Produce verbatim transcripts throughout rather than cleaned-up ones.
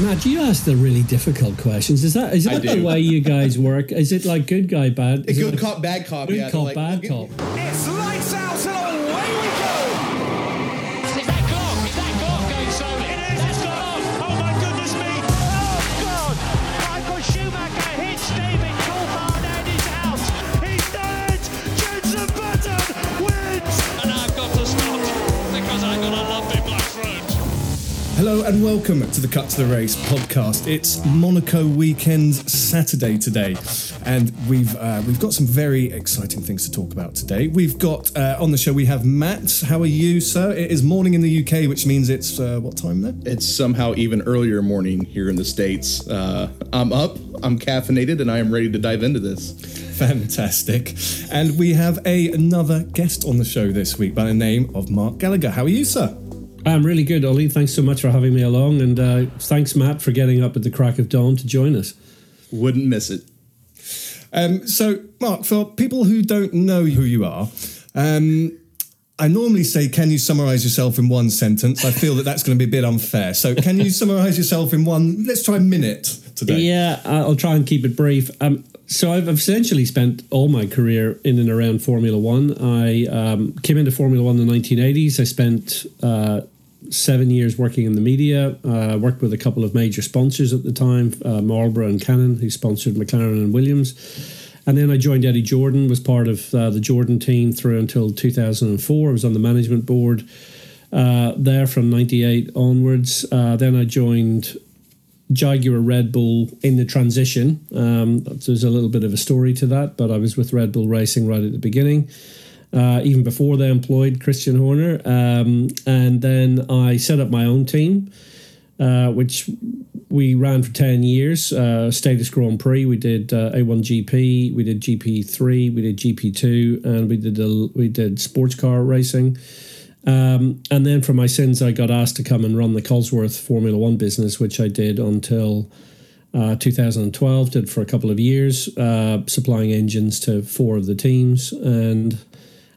Matt, you ask the really difficult questions. Is that is that the way you guys work? Is it like good guy, bad? Is good it like cop, bad cop. Good yeah, cop, like, bad cop. It's lights out and away we go. Is that clock? Is that clock going so late? It is. That's gone off. Oh my goodness me. Oh God. Michael Schumacher hits David Coulthard and he's out. He's done it. Jenson Button wins. And I've got to stop because I've got a lovely black throat. Hello and welcome to the Cut to the Race podcast. It's Monaco weekend Saturday today, and we've uh, we've got some very exciting things to talk about today. We've got uh, on the show we have Matt. How are you, sir? It is morning in the U K, which means it's uh, what time now? It's somehow even earlier morning here in the States. Uh, I'm up, I'm caffeinated, and I am ready to dive into this. Fantastic. And we have a, another guest on the show this week by the name of Mark Gallagher. How are you, sir? I'm really good, Ollie. Thanks so much for having me along. And uh, thanks, Matt, for getting up at the crack of dawn to join us. Wouldn't miss it. Um, so, Mark, for people who don't know who you are, um, I normally say, can you summarise yourself in one sentence? I feel that that's going to be a bit unfair. So can you summarise yourself in one, let's try a minute today? Yeah, I'll try and keep it brief. Um, so I've essentially spent all my career in and around Formula One. I um, came into Formula One in the nineteen eighties. I spent uh, seven years working in the media. I uh, worked with a couple of major sponsors at the time, uh, Marlboro and Canon, who sponsored McLaren and Williams. And then I joined Eddie Jordan, was part of uh, the Jordan team through until two thousand four. I was on the management board uh, there from ninety-eight onwards. Uh, then I joined Jaguar Red Bull in the transition. Um, there's a little bit of a story to that, but I was with Red Bull Racing right at the beginning, uh, even before they employed Christian Horner. Um, and then I set up my own team, uh, which we ran for ten years, uh, Status Grand Prix. We did uh, A one G P, we did G P three, we did G P two, and we did a, we did sports car racing. Um, and then for my sins, I got asked to come and run the Cosworth Formula One business, which I did until uh, two thousand twelve, did for a couple of years, uh, supplying engines to four of the teams. And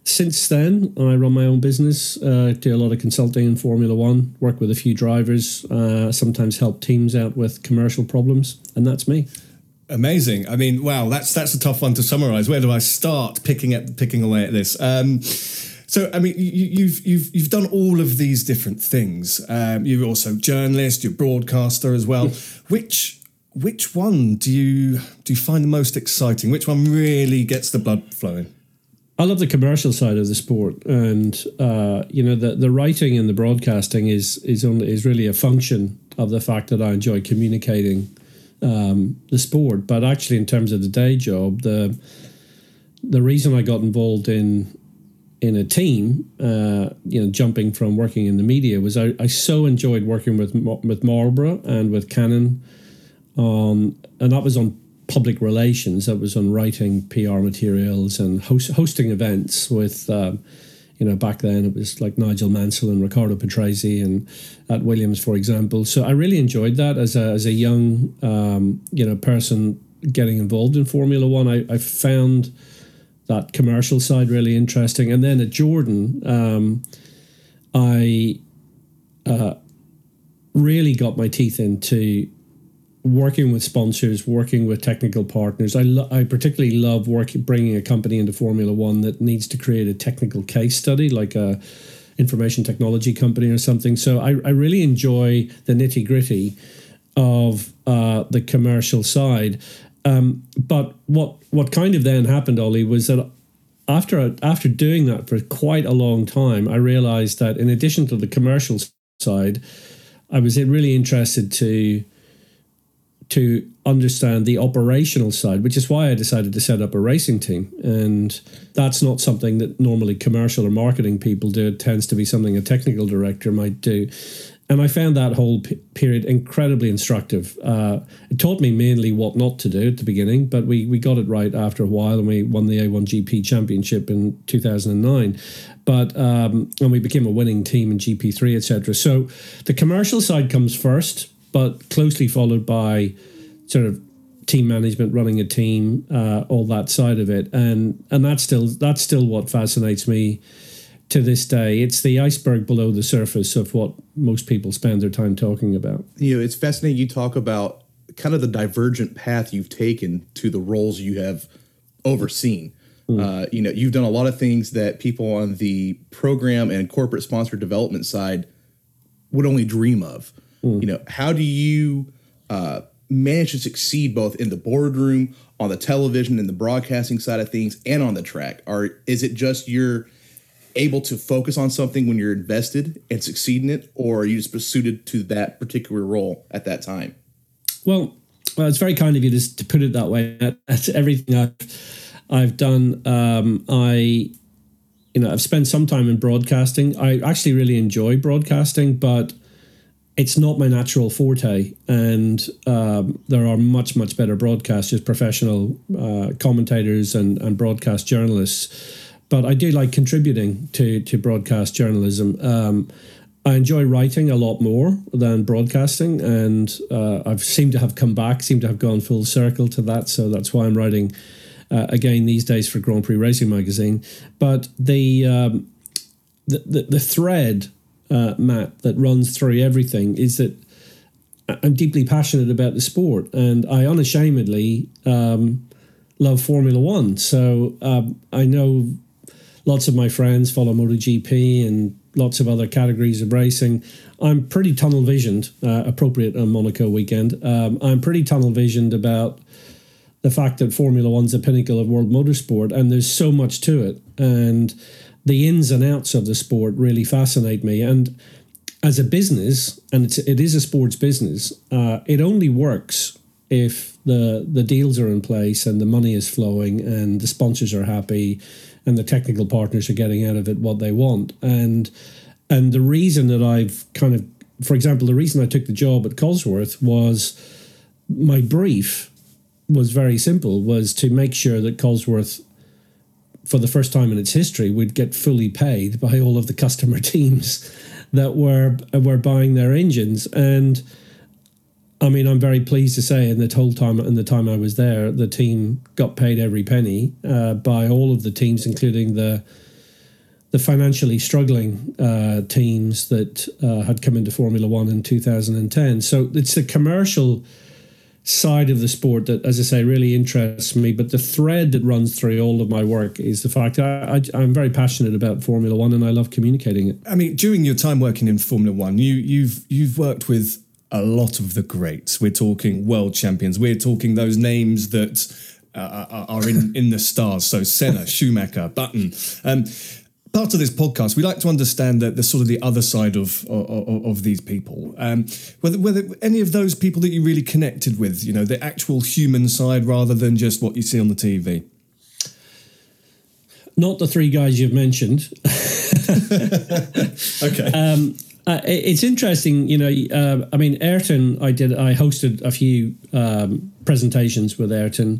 since then, I run my own business, uh, do a lot of consulting in Formula One, work with a few drivers, uh, sometimes help teams out with commercial problems. And that's me. Amazing. I mean, wow, that's that's a tough one to summarize. Where do I start picking at picking away at this? Um So, I mean, you, you've you've you've done all of these different things. Um, you're also journalist, you're broadcaster as well. Which which one do you do you find the most exciting? Which one really gets the blood flowing? I love the commercial side of the sport, and uh, you know, the the writing and the broadcasting is is only, is really a function of the fact that I enjoy communicating um, the sport. But actually, in terms of the day job, the the reason I got involved in in a team, uh, you know, jumping from working in the media was I, I so enjoyed working with with Marlboro and with Canon, um, and that was on public relations. That was on writing P R materials and host, hosting events with, um, You know, back then it was like Nigel Mansell and Riccardo Patrese and at Williams, for example. So I really enjoyed that as a as a young um, you know person getting involved in Formula One. I, I found that commercial side really interesting. And then at Jordan, um, I uh, really got my teeth into working with sponsors, working with technical partners. I lo- I particularly love working, bringing a company into Formula One that needs to create a technical case study, like a information technology company or something. So I, I really enjoy the nitty gritty of uh, the commercial side. Um, but what what kind of then happened, Ollie, was that after after doing that for quite a long time, I realized that in addition to the commercial side, I was really interested to to understand the operational side, which is why I decided to set up a racing team. And that's not something that normally commercial or marketing people do. It tends to be something a technical director might do. And I found that whole p- period incredibly instructive. Uh, it taught me mainly what not to do at the beginning, but we we got it right after a while, and we won the A one G P championship in two thousand nine. But um, and we became a winning team in G P three, et cetera. So the commercial side comes first, but closely followed by sort of team management, running a team, uh, all that side of it, and and that's still that's still what fascinates me to this day. It's the iceberg below the surface of what most people spend their time talking about. You know, it's fascinating. You talk about kind of the divergent path you've taken to the roles you have overseen. Mm. Uh, you know, you've done a lot of things that people on the program and corporate sponsor development side would only dream of. You know, how do you uh, manage to succeed both in the boardroom, on the television, and the broadcasting side of things, and on the track? Or is it just you're able to focus on something when you're invested and succeed in it, or are you just suited to that particular role at that time? Well, well it's very kind of you just to put it that way. That's everything I've, I've done. Um, I... You know, I've spent some time in broadcasting. I actually really enjoy broadcasting, but it's not my natural forte, and um, there are much, much better broadcasters, professional uh, commentators and, and broadcast journalists. But I do like contributing to, to broadcast journalism. Um, I enjoy writing a lot more than broadcasting, and uh, I've seemed to have come back, seem to have gone full circle to that. So that's why I'm writing uh, again these days for Grand Prix Racing Magazine. But the um, the, the the thread. Uh, Matt, that runs through everything is that I'm deeply passionate about the sport, and I unashamedly um, love Formula One. So um, I know lots of my friends follow MotoGP and lots of other categories of racing. I'm pretty tunnel visioned, uh, appropriate on Monaco weekend. Um, I'm pretty tunnel visioned about the fact that Formula One's the pinnacle of world motorsport, and there's so much to it. And the ins and outs of the sport really fascinate me. And as a business, and it's, it is a sports business, uh, it only works if the the deals are in place and the money is flowing and the sponsors are happy and the technical partners are getting out of it what they want. And and the reason that I've kind of, for example, the reason I took the job at Cosworth was my brief was very simple, was to make sure that Cosworth, for the first time in its history, would get fully paid by all of the customer teams that were were buying their engines. And I mean, I'm very pleased to say, in the whole time, in the time I was there, the team got paid every penny uh, by all of the teams, including the the financially struggling uh, teams that uh, had come into Formula One in two thousand ten. So it's the commercial side of the sport that, as I say, really interests me. But the thread that runs through all of my work is the fact I, I, I'm very passionate about Formula One, and I love communicating it. I mean, during your time working in Formula One, you, you've you've worked with a lot of the greats. We're talking world champions. We're talking those names that uh, are in, in the stars. So Senna, Schumacher, Button. Um, part of this podcast, we like to understand that the sort of the other side of of, of these people. Um, whether, whether any of those people that you really connected with, you know, the actual human side rather than just what you see on the T V. Not the three guys you've mentioned. Okay. Um, uh, it's interesting, you know. Uh, I mean, Ayrton. I did. I hosted a few um, presentations with Ayrton,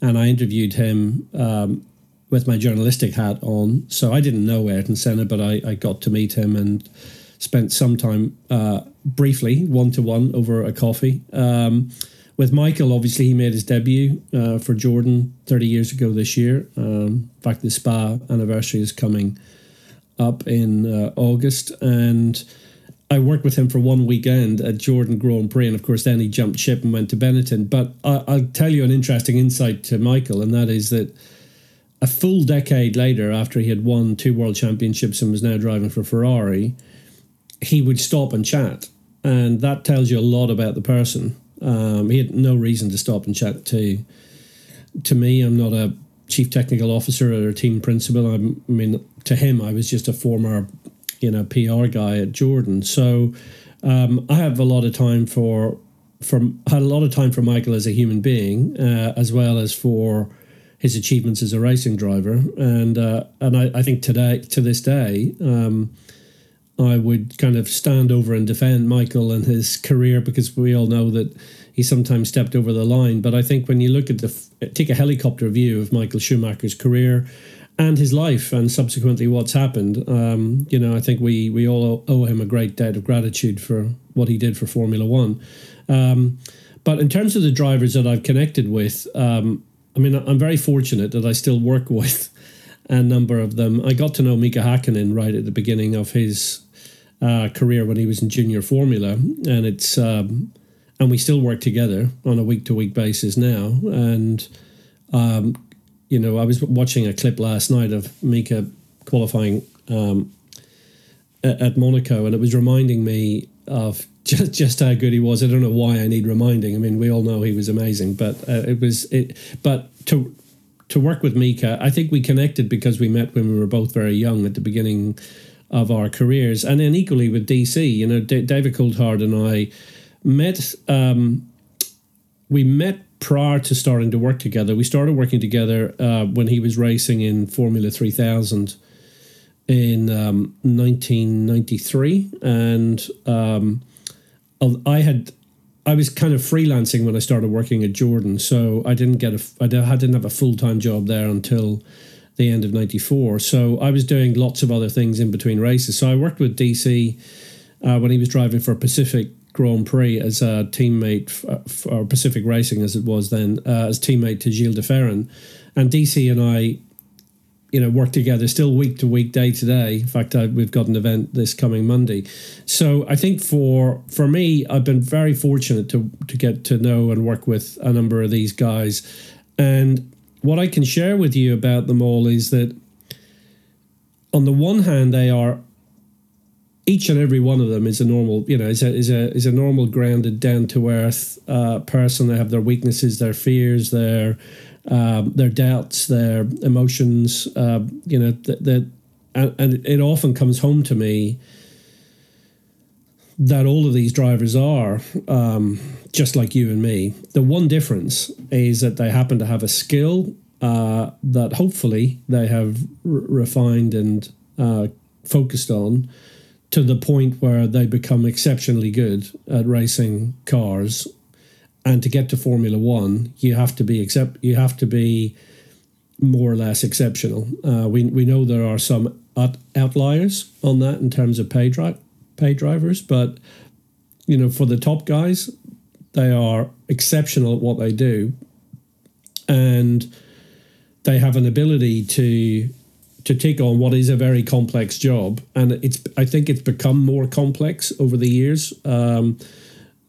and I interviewed him. Um, with my journalistic hat on, so I didn't know Ayrton Senna, but I, I got to meet him and spent some time uh, briefly one-to-one over a coffee. Um, with Michael, obviously, he made his debut uh, for Jordan thirty years ago this year. Um, in fact, the Spa anniversary is coming up in uh, August, and I worked with him for one weekend at Jordan Grand Prix, and of course then he jumped ship and went to Benetton. But I, I'll tell you an interesting insight to Michael, and that is that a full decade later, after he had won two world championships and was now driving for Ferrari, he would stop and chat, and that tells you a lot about the person. Um, he had no reason to stop and chat to to me. I'm not a chief technical officer or a team principal. I'm, I mean, to him, I was just a former, you know, P R guy at Jordan. So um, I have a lot of time for, for had a lot of time for Michael as a human being, uh, as well as for his achievements as a racing driver. And uh, and I, I think today, to this day, um, I would kind of stand over and defend Michael and his career, because we all know that he sometimes stepped over the line. But I think when you look at the take a helicopter view of Michael Schumacher's career and his life, and subsequently what's happened, um, you know, I think we we all owe him a great debt of gratitude for what he did for Formula One. Um, but in terms of the drivers that I've connected with, um, I mean, I'm very fortunate that I still work with a number of them. I got to know Mika Hakkinen right at the beginning of his uh, career when he was in junior Formula, and it's um, and we still work together on a week to week basis now, and. Um, You know, I was watching a clip last night of Mika qualifying um, at Monaco, and it was reminding me of just, just how good he was. I don't know why I need reminding. I mean, we all know he was amazing, but uh, it was it. But to to work with Mika, I think we connected because we met when we were both very young at the beginning of our careers, and then equally with D C. You know, D- David Coulthard and I met. Um, we met. Prior to starting to work together, we started working together uh, when he was racing in Formula three thousand in um, nineteen ninety-three, and um, I had I was kind of freelancing when I started working at Jordan, so I didn't get a I didn't have a full time job there until the end of ninety-four. So I was doing lots of other things in between races. So I worked with D C uh, when he was driving for Pacific Grand Prix as a teammate for Pacific Racing, as it was then, uh, as teammate to Gilles de Ferron. And D C and I, you know, work together still week to week, day to day. In fact, I, we've got an event this coming Monday. So I think for for me, I've been very fortunate to to get to know and work with a number of these guys. And what I can share with you about them all is that on the one hand, they are each and every one of them is a normal, you know, is a is a is a normal, grounded, down to earth uh, person. They have their weaknesses, their fears, their um, their doubts, their emotions. Uh, you know, that th- and, and it often comes home to me that all of these drivers are um, just like you and me. The one difference is that they happen to have a skill uh, that hopefully they have re- refined and uh, focused on, to the point where they become exceptionally good at racing cars. And to get to Formula One, you have to be except you have to be more or less exceptional. Uh, we we know there are some out, outliers on that in terms of pay dri- pay drivers, but you know, for the top guys, they are exceptional at what they do, and they have an ability to. to take on what is a very complex job. And it's I think it's become more complex over the years, um,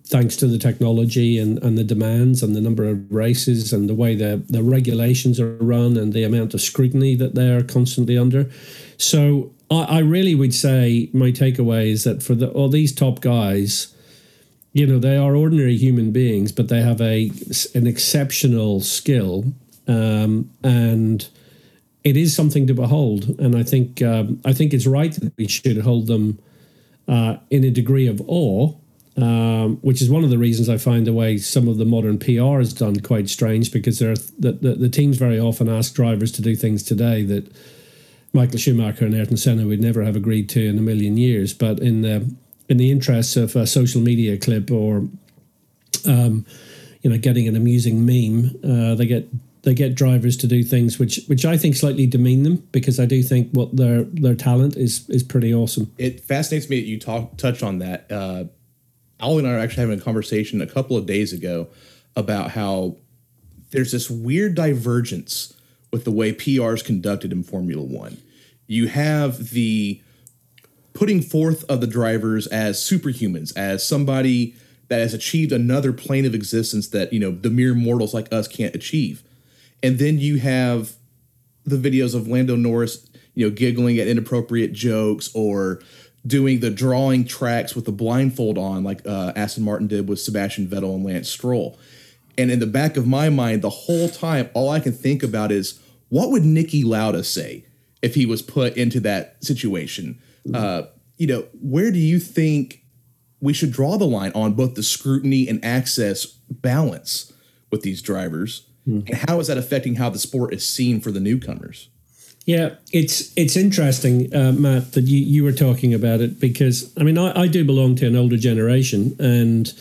thanks to the technology and, and the demands and the number of races and the way the, the regulations are run and the amount of scrutiny that they are constantly under. So I, I really would say my takeaway is that for the, all these top guys, you know, they are ordinary human beings, but they have a an exceptional skill, um, and... it is something to behold, and I think um, I think it's right that we should hold them uh, in a degree of awe, um, which is one of the reasons I find the way some of the modern P R is done quite strange, because there are th- the, the, the teams very often ask drivers to do things today that Michael Schumacher and Ayrton Senna would never have agreed to in a million years. But in the in the interests of a social media clip or um, you know, getting an amusing meme, uh, they get they get drivers to do things which which I think slightly demean them, because I do think what their their talent is is pretty awesome. It fascinates me that you talk, touched on that. Uh, Ollie and I were actually having a conversation a couple of days ago about how there's this weird divergence with the way P R is conducted in Formula One. You have the putting forth of the drivers as superhumans, as somebody that has achieved another plane of existence that, you know, the mere mortals like us can't achieve. And then you have the videos of Lando Norris, you know, giggling at inappropriate jokes or doing the drawing tracks with the blindfold on, like uh, Aston Martin did with Sebastian Vettel and Lance Stroll. And in the back of my mind, the whole time, all I can think about is, what would Nicky Lauda say if he was put into that situation? Uh, you know, where do you think we should draw the line on both the scrutiny and access balance with these drivers? Mm. And how is that affecting how the sport is seen for the newcomers? Yeah, it's it's interesting, uh, Matt, that you, you were talking about it, because, I mean, I, I do belong to an older generation, and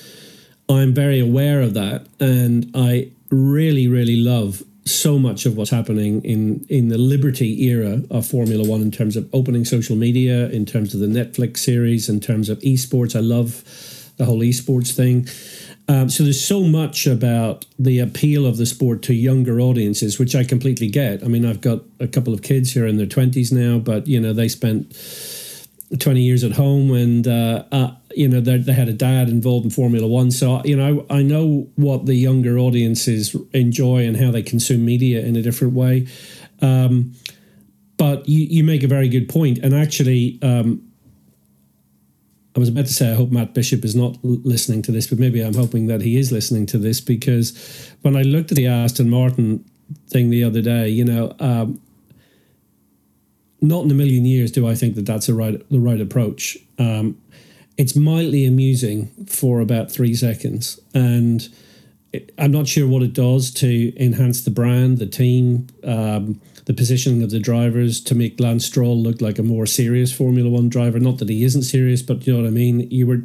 I'm very aware of that. And I really, really love so much of what's happening in, in the Liberty era of Formula One, in terms of opening social media, in terms of the Netflix series, in terms of esports. I love the whole esports thing. Um, so there's so much about the appeal of the sport to younger audiences, which I completely get. I mean, I've got a couple of kids who are in their twenties now, but, you know, they spent twenty years at home, and, uh, uh, you know, they had a dad involved in Formula One. So, you know, I, I know what the younger audiences enjoy and how they consume media in a different way. Um, but you, you make a very good point. And actually, um, I was about to say, I hope Matt Bishop is not listening to this, but maybe I'm hoping that he is listening to this, because when I looked at the Aston Martin thing the other day, you know, um, not in a million years do I think that that's a right, the right approach. Um, it's mildly amusing for about three seconds. And it, I'm not sure what it does to enhance the brand, the team, um, the positioning of the drivers, to make Lance Stroll look like a more serious Formula One driver. Not that he isn't serious, but you know what I mean? You were,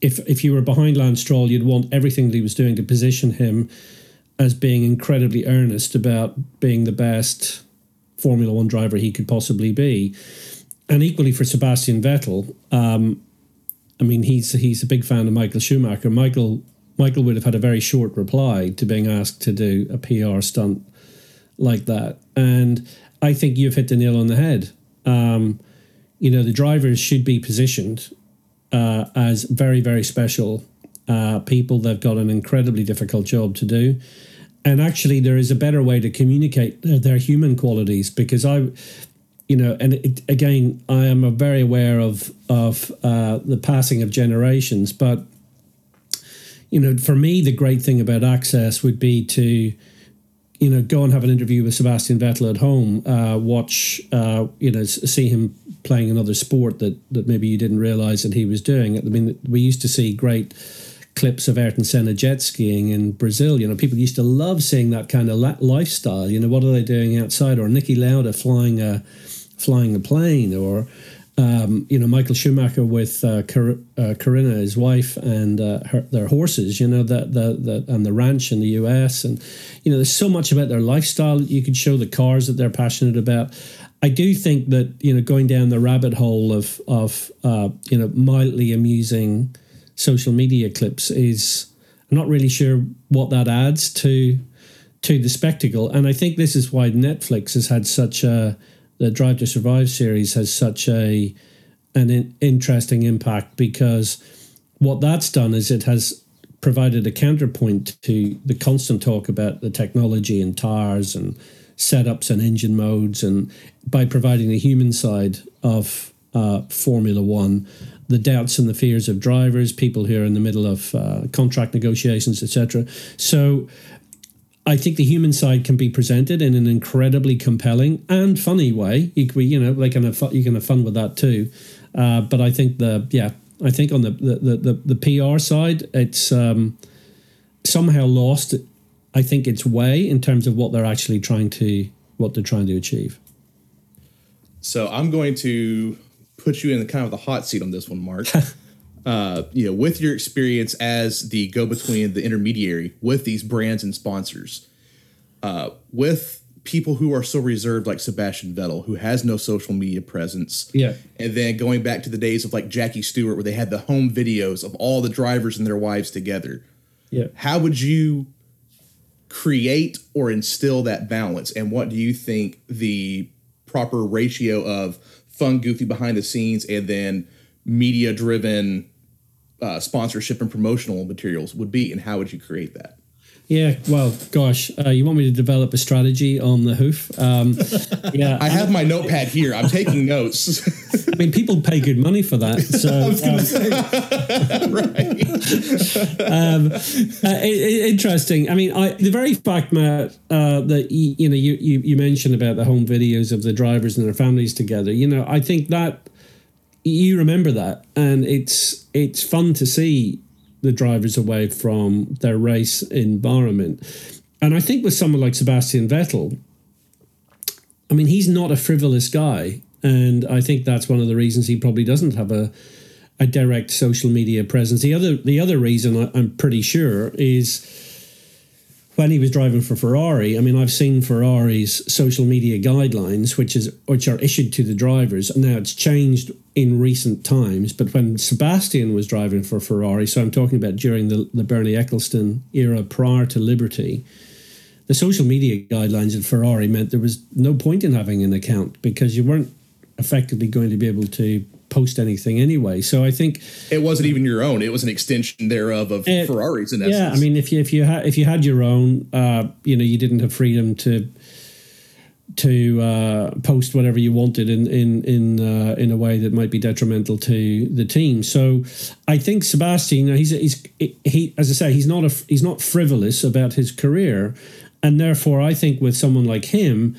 if if you were behind Lance Stroll, you'd want everything that he was doing to position him as being incredibly earnest about being the best Formula One driver he could possibly be. And equally for Sebastian Vettel, um, I mean, he's he's a big fan of Michael Schumacher. Michael Michael would have had a very short reply to being asked to do a P R stunt like that. And I think you've hit the nail on the head. Um, you know, the drivers should be positioned uh, as very, very special uh, people. They've got an incredibly difficult job to do. And actually, there is a better way to communicate their human qualities, because I, you know, and it, again, I am very aware of of uh, the passing of generations. But, you know, for me, the great thing about access would be to, you know, go and have an interview with Sebastian Vettel at home, uh, watch, uh, you know, see him playing another sport that that maybe you didn't realize that he was doing. I mean, we used to see great clips of Ayrton Senna jet skiing in Brazil. You know, people used to love seeing that kind of la- lifestyle. You know, what are they doing outside? Or Nicky Lauda flying a flying a plane, or um, you know, Michael Schumacher with uh, Car- uh, Corinna, his wife, and uh, her, their horses. You know, that the, the and the ranch in the U S. And you know, there's so much about their lifestyle that you could show, the cars that they're passionate about. I do think that, you know, going down the rabbit hole of of uh, you know, mildly amusing social media clips is, I'm not really sure what that adds to to the spectacle. And I think this is why Netflix has had such a, the Drive to Survive series has such a an in, interesting impact, because what that's done is it has provided a counterpoint to the constant talk about the technology and tires and setups and engine modes, and by providing the human side of uh, Formula One, the doubts and the fears of drivers, people who are in the middle of uh, contract negotiations, et cetera. So I think the human side can be presented in an incredibly compelling and funny way. You, can, you know, they can have fun, you can have fun with that too. Uh, but I think the yeah, I think on the the the, the P R side, it's um, somehow lost, I think, its way in terms of what they're actually trying to what they're trying to achieve. So I'm going to put you in the kind of the hot seat on this one, Mark. uh, you know, with your experience as the go-between, the intermediary with these brands and sponsors, uh, with people who are so reserved, like Sebastian Vettel, who has no social media presence. Yeah. And then going back to the days of like Jackie Stewart, where they had the home videos of all the drivers and their wives together. Yeah. How would you create or instill that balance? And what do you think the proper ratio of fun, goofy behind the scenes and then media driven uh, sponsorship and promotional materials would be? And how would you create that? Yeah, well, gosh, uh, you want me to develop a strategy on the hoof? Um, yeah, I have my notepad here. I'm taking notes. I mean, people pay good money for that. So, I was going to um, say, right? um, uh, interesting. I mean, I, the very fact, Matt, uh, that you, you know, you, you you mentioned about the home videos of the drivers and their families together. You know, I think that you remember that, and it's it's fun to see the drivers away from their race environment. And I think with someone like Sebastian Vettel, I mean, he's not a frivolous guy. And I think that's one of the reasons he probably doesn't have a a direct social media presence. The other the other reason I, I'm pretty sure is when he was driving for Ferrari, I mean, I've seen Ferrari's social media guidelines, which is which are issued to the drivers. Now it's changed in recent times, but when Sebastian was driving for Ferrari, so I'm talking about during the, the Bernie Ecclestone era prior to Liberty, the social media guidelines at Ferrari meant there was no point in having an account because you weren't effectively going to be able to post anything anyway. So I think it wasn't even your own; it was an extension thereof of it, Ferrari's. In essence, yeah. I mean, if you if you had if you had your own, uh, you know, you didn't have freedom to to uh, post whatever you wanted in in in uh, in a way that might be detrimental to the team. So I think Sebastian, you know, he's he's he as I say, he's not a he's not frivolous about his career, and therefore I think with someone like him,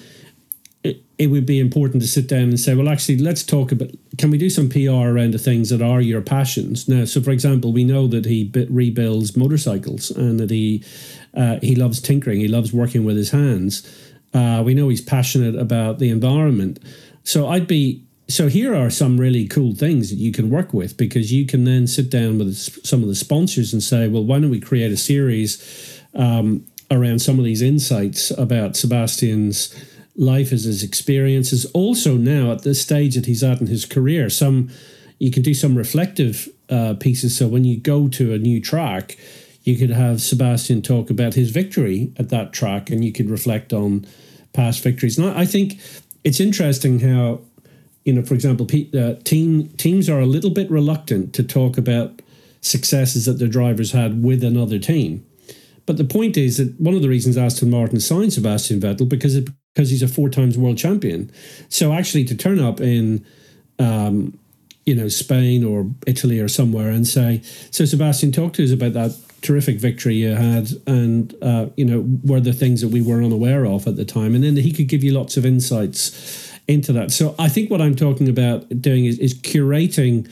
It, it would be important to sit down and say, well, actually, let's talk about, can we do some P R around the things that are your passions? Now, so, for example, we know that he bit rebuilds motorcycles and that he uh, he loves tinkering. He loves working with his hands. Uh, we know he's passionate about the environment. So I'd be so here are some really cool things that you can work with, because you can then sit down with some of the sponsors and say, well, why don't we create a series um, around some of these insights about Sebastian's life as his experiences. Also now at the stage that he's at in his career, some you can do some reflective uh, pieces. So when you go to a new track, you could have Sebastian talk about his victory at that track, and you could reflect on past victories. And I, I think it's interesting how, you know, for example, pe- uh, team teams are a little bit reluctant to talk about successes that their drivers had with another team. But the point is that one of the reasons Aston Martin signed Sebastian Vettel because it, because he's a four times world champion. So actually to turn up in, um, you know, Spain or Italy or somewhere and say, so Sebastian, talk to us about that terrific victory you had and, uh, you know, were there things that we were unaware of at the time? And then he could give you lots of insights into that. So I think what I'm talking about doing is, is curating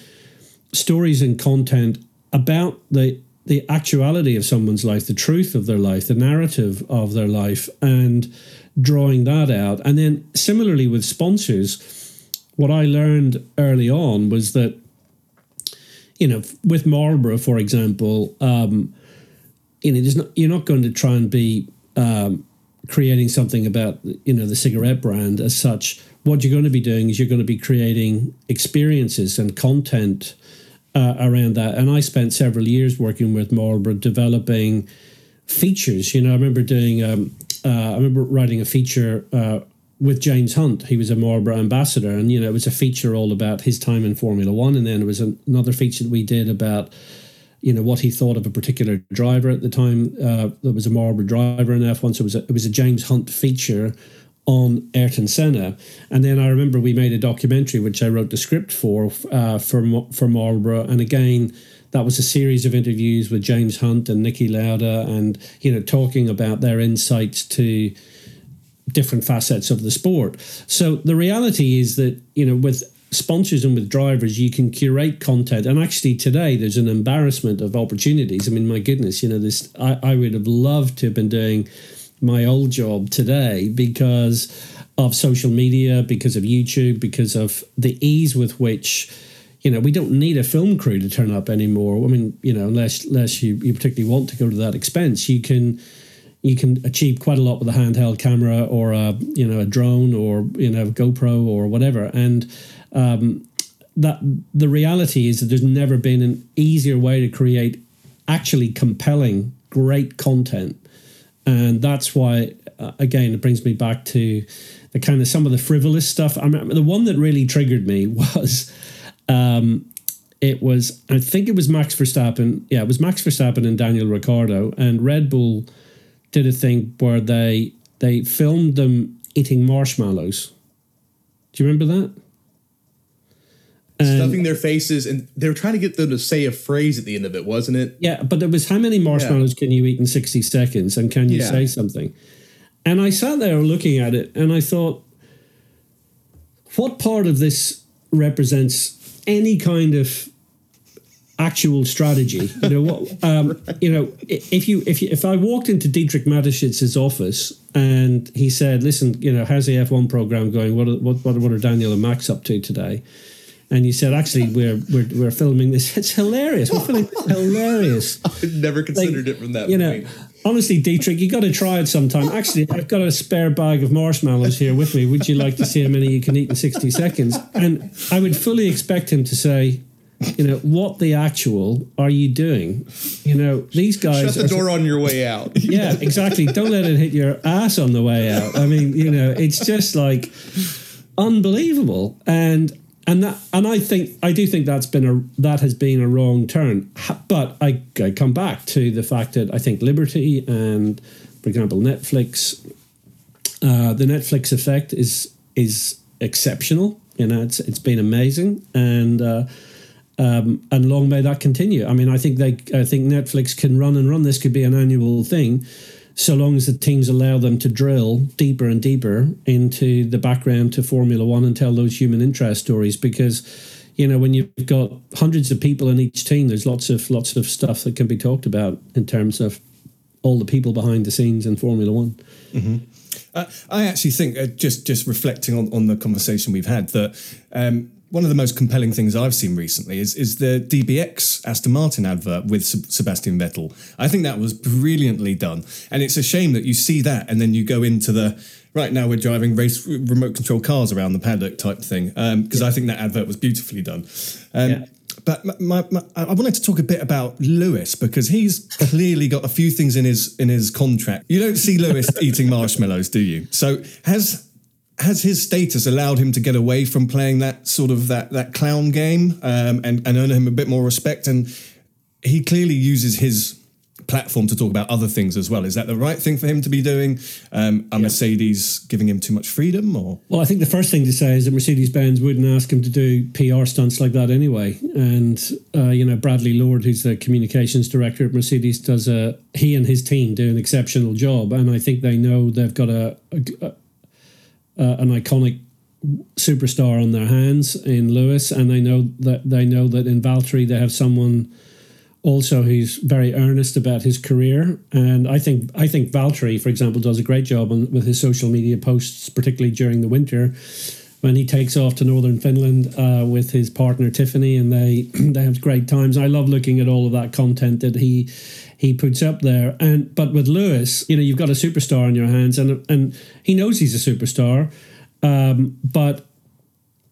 stories and content about the the actuality of someone's life, the truth of their life, the narrative of their life, and drawing that out. And then similarly with sponsors, what I learned early on was that, you know, with Marlboro, for example, um, you know, there's not, you're not going to try and be um, creating something about, you know, the cigarette brand as such. What you're going to be doing is you're going to be creating experiences and content Uh, around that. And I spent several years working with Marlboro developing features. You know, I remember doing, um, uh, I remember writing a feature uh, with James Hunt. He was a Marlboro ambassador, and, you know, it was a feature all about his time in Formula One. And then it was an, another feature that we did about, you know, what he thought of a particular driver at the time. Uh, there was a Marlboro driver in F one, so it was a, it was a James Hunt feature on Ayrton Senna. And then I remember we made a documentary, which I wrote the script for, uh, for, for Marlboro. And again, that was a series of interviews with James Hunt and Nicky Lauda and, you know, talking about their insights to different facets of the sport. So the reality is that, you know, with sponsors and with drivers, you can curate content. And actually today there's an embarrassment of opportunities. I mean, my goodness, you know, this, I, I would have loved to have been doing my old job today because of social media, because of YouTube, because of the ease with which, you know, we don't need a film crew to turn up anymore. I mean, you know, unless unless you, you particularly want to go to that expense, you can you can achieve quite a lot with a handheld camera or a, you know, a drone or, you know, GoPro or whatever. And um, that the reality is that there's never been an easier way to create actually compelling, great content. And that's why, uh, again, it brings me back to the kind of some of the frivolous stuff. I remember the one that really triggered me was, um, it was, I think it was Max Verstappen. Yeah, it was Max Verstappen and Daniel Ricciardo. And Red Bull did a thing where they they filmed them eating marshmallows. Do you remember that? And stuffing their faces, and they were trying to get them to say a phrase at the end of it, wasn't it? Yeah, but it was how many marshmallows yeah. can you eat in sixty seconds, and can you yeah. say something? And I sat there looking at it, and I thought, what part of this represents any kind of actual strategy? You know, what, um, you know, if you if you, if I walked into Dietrich Matesch's office and he said, "Listen, you know, how's the F one program going? What are, what what are Daniel and Max up to today?" And you said, actually, we're we're we're filming this. It's hilarious. We're filming this. Hilarious. I've never considered like, it from that you point. Know, honestly, Dietrich, you got to try it sometime. Actually, I've got a spare bag of marshmallows here with me. Would you like to see how many you can eat in sixty seconds? And I would fully expect him to say, you know, what the actual are you doing? You know, these guys... Shut the are, door on your way out. Yeah, exactly. Don't let it hit your ass on the way out. I mean, you know, it's just like unbelievable. And... And that, and I think I do think that's been a that has been a wrong turn. But I, I come back to the fact that I think Liberty and, for example, Netflix, uh, the Netflix effect is is exceptional. You know, it's it's been amazing, and uh, um, and long may that continue. I mean, I think they I think Netflix can run and run. This could be an annual thing, so long as the teams allow them to drill deeper and deeper into the background to Formula One and tell those human interest stories. Because, you know, when you've got hundreds of people in each team, there's lots of lots of stuff that can be talked about in terms of all the people behind the scenes in Formula One. Mm-hmm. Uh, I actually think, uh, just just reflecting on, on the conversation we've had, that um, one of the most compelling things I've seen recently is is the D B X Aston Martin advert with Sebastian Vettel. I think that was brilliantly done. And it's a shame that you see that and then you go into the, right now we're driving race remote control cars around the paddock type thing. Um, because yeah. I think that advert was beautifully done. Um, yeah. But my, my, I wanted to talk a bit about Lewis, because he's clearly got a few things in his in his contract. You don't see Lewis eating marshmallows, do you? So has... Has his status allowed him to get away from playing that sort of that that clown game um, and, and earn him a bit more respect? And he clearly uses his platform to talk about other things as well. Is that the right thing for him to be doing? Um, are yeah. Mercedes giving him too much freedom? Or well, I think the first thing to say is that Mercedes-Benz wouldn't ask him to do P R stunts like that anyway. And, uh, you know, Bradley Lord, who's the communications director at Mercedes, does a he and his team do an exceptional job. And I think they know they've got a... a, a Uh, an iconic superstar on their hands in Lewis, and they know that they know that in Valtteri they have someone also who's very earnest about his career. And I think I think Valtteri, for example, does a great job on, with his social media posts, particularly during the winter when he takes off to northern Finland uh, with his partner Tiffany, and they they have great times. I love looking at all of that content that he he puts up there. And but with Lewis, you know, you've got a superstar in your hands, and and he knows he's a superstar, um, but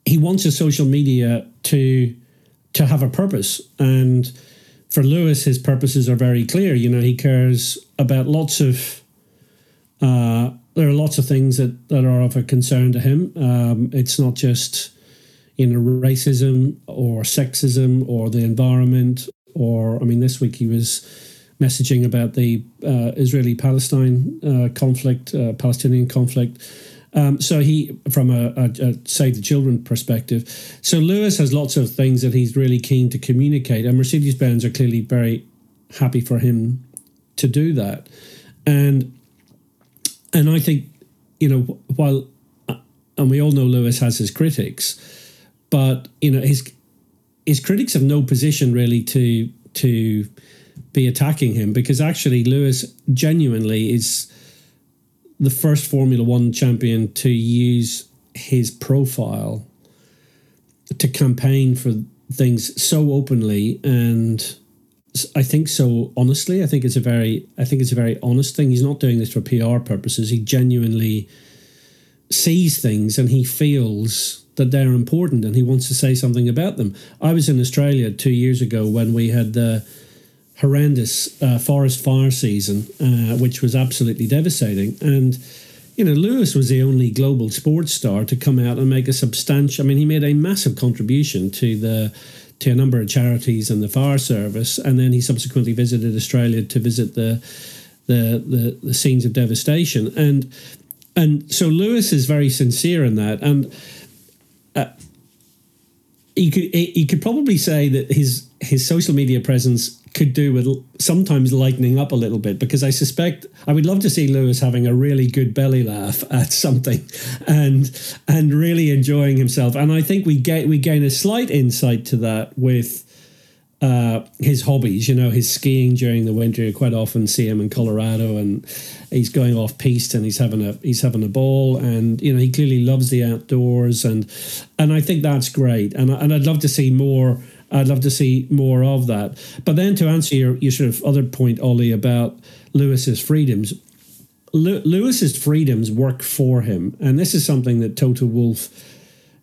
he wants his social media to to have a purpose. And for Lewis, his purposes are very clear. You know, he cares about lots of uh, there are lots of things that, that are of a concern to him. Um, it's not just, you know, racism or sexism or the environment. Or, I mean, this week he was messaging about the uh, Israeli-Palestine uh, conflict, uh, Palestinian conflict. Um, so he, from a, a, a Save the Children perspective, so Lewis has lots of things that he's really keen to communicate, and Mercedes-Benz are clearly very happy for him to do that. And and I think, you know, while, and we all know Lewis has his critics, but, you know, his his critics have no position really to to... be attacking him, because actually Lewis genuinely is the first Formula One champion to use his profile to campaign for things so openly and I think so. Honestly, I think it's a very, I think it's a very honest thing. He's not doing this for P R purposes. He genuinely sees things and he feels that they're important and he wants to say something about them. I was in Australia two years ago when we had the horrendous uh, forest fire season, uh, which was absolutely devastating. And, you know, Lewis was the only global sports star to come out and make a substantial, I mean, he made a massive contribution to the to a number of charities and the fire service, and then he subsequently visited Australia to visit the the the, the scenes of devastation. And and so Lewis is very sincere in that, and uh, he could he could probably say that his his social media presence could do with sometimes lightening up a little bit, because I suspect I would love to see Lewis having a really good belly laugh at something and and really enjoying himself. And I think we get we gain a slight insight to that with uh, his hobbies. You know, his skiing during the winter. You quite often see him in Colorado, and he's going off piste and he's having a he's having a ball. And you know, he clearly loves the outdoors, and and I think that's great. And and I'd love to see more. I'd love to see more of that. But then to answer your, your sort of other point, Ollie, about Lewis's freedoms, Lew- Lewis's freedoms work for him. And this is something that Toto Wolff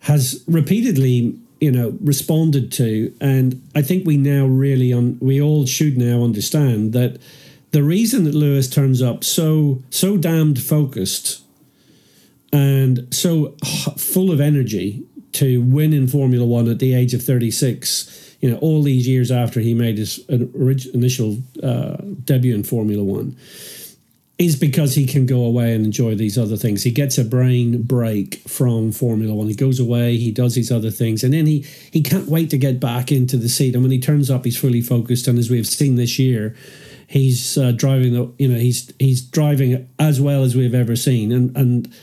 has repeatedly, you know, responded to. And I think we now really, un- we all should now understand that the reason that Lewis turns up so, so damned focused and so full of energy to win in Formula One at the age of thirty-six, you know, all these years after he made his initial uh, debut in Formula One, is because he can go away and enjoy these other things. He gets a brain break from Formula One. He goes away, he does these other things, and then he, he can't wait to get back into the seat. And when he turns up, he's fully focused. And as we've seen this year, he's uh, driving the, you know, he's he's driving as well as we've ever seen. And and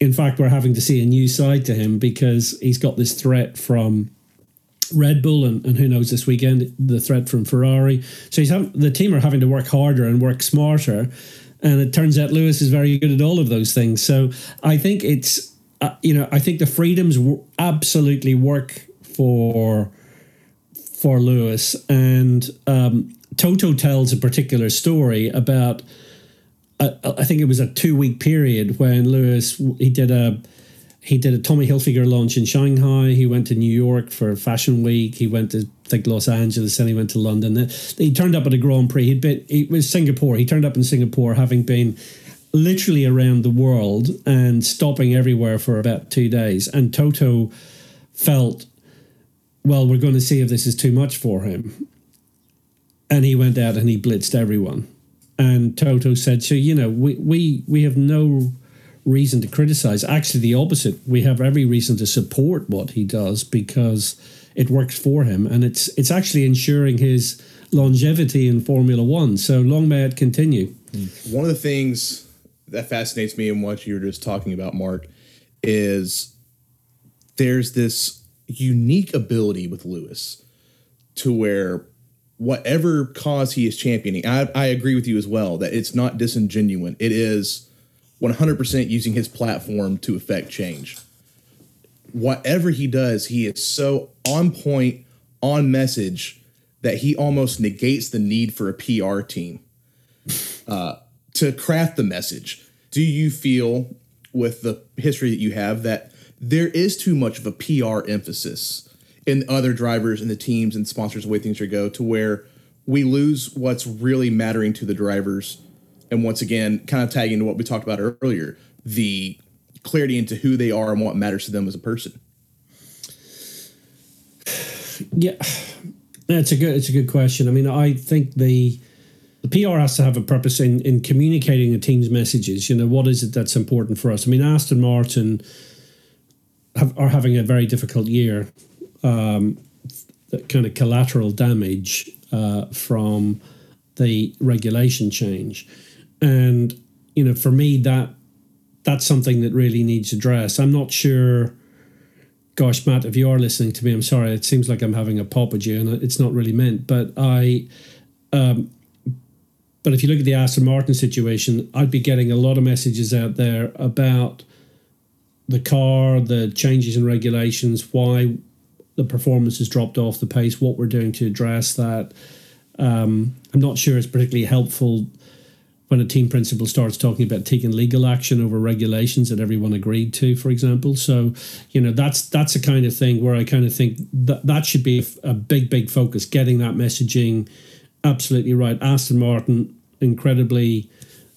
in fact, we're having to see a new side to him because he's got this threat from Red Bull and, and who knows this weekend, the threat from Ferrari. So he's having, the team are having to work harder and work smarter. And it turns out Lewis is very good at all of those things. So I think it's, uh, you know, I think the freedoms w- absolutely work for, for Lewis. And um, Toto tells a particular story about, I think it was a two-week period when Lewis, he did a he did a Tommy Hilfiger launch in Shanghai. He went to New York for Fashion Week. He went to, I think, Los Angeles, and he went to London. He turned up at a Grand Prix. He'd been, it was Singapore. He turned up in Singapore, having been literally around the world and stopping everywhere for about two days. And Toto felt, well, we're going to see if this is too much for him. And he went out and he blitzed everyone. And Toto said, so, you know, we, we, we have no reason to criticize. Actually, the opposite. We have every reason to support what he does because it works for him. And it's it's actually ensuring his longevity in Formula One. So long may it continue. One of the things that fascinates me in what you were just talking about, Mark, is there's this unique ability with Lewis to where whatever cause he is championing, I, I agree with you as well that it's not disingenuous. It is one hundred percent using his platform to affect change. Whatever he does, he is so on point, on message, that he almost negates the need for a P R team uh, to craft the message. Do you feel, with the history that you have, that there is too much of a P R emphasis in other drivers and the teams and sponsors, the way things should go, to where we lose what's really mattering to the drivers? And once again, kind of tagging to what we talked about earlier, the clarity into who they are and what matters to them as a person. Yeah, that's a good, it's a good question. I mean, I think the, the P R has to have a purpose in, in communicating the team's messages. You know, what is it that's important for us? I mean, Aston Martin have, are having a very difficult year. Um, that kind of collateral damage uh, from the regulation change, and you know, for me, that that's something that really needs address. I'm not sure. Gosh, Matt, if you are listening to me, I'm sorry. It seems like I'm having a pop at you, and it's not really meant. But I, um, but if you look at the Aston Martin situation, I'd be getting a lot of messages out there about the car, the changes in regulations, why the performance has dropped off the pace, what we're doing to address that, Um, I'm not sure it's particularly helpful when a team principal starts talking about taking legal action over regulations that everyone agreed to, for example. So, you know, that's that's a kind of thing where I kind of think that that should be a big, big focus, getting that messaging absolutely right. Aston Martin, incredibly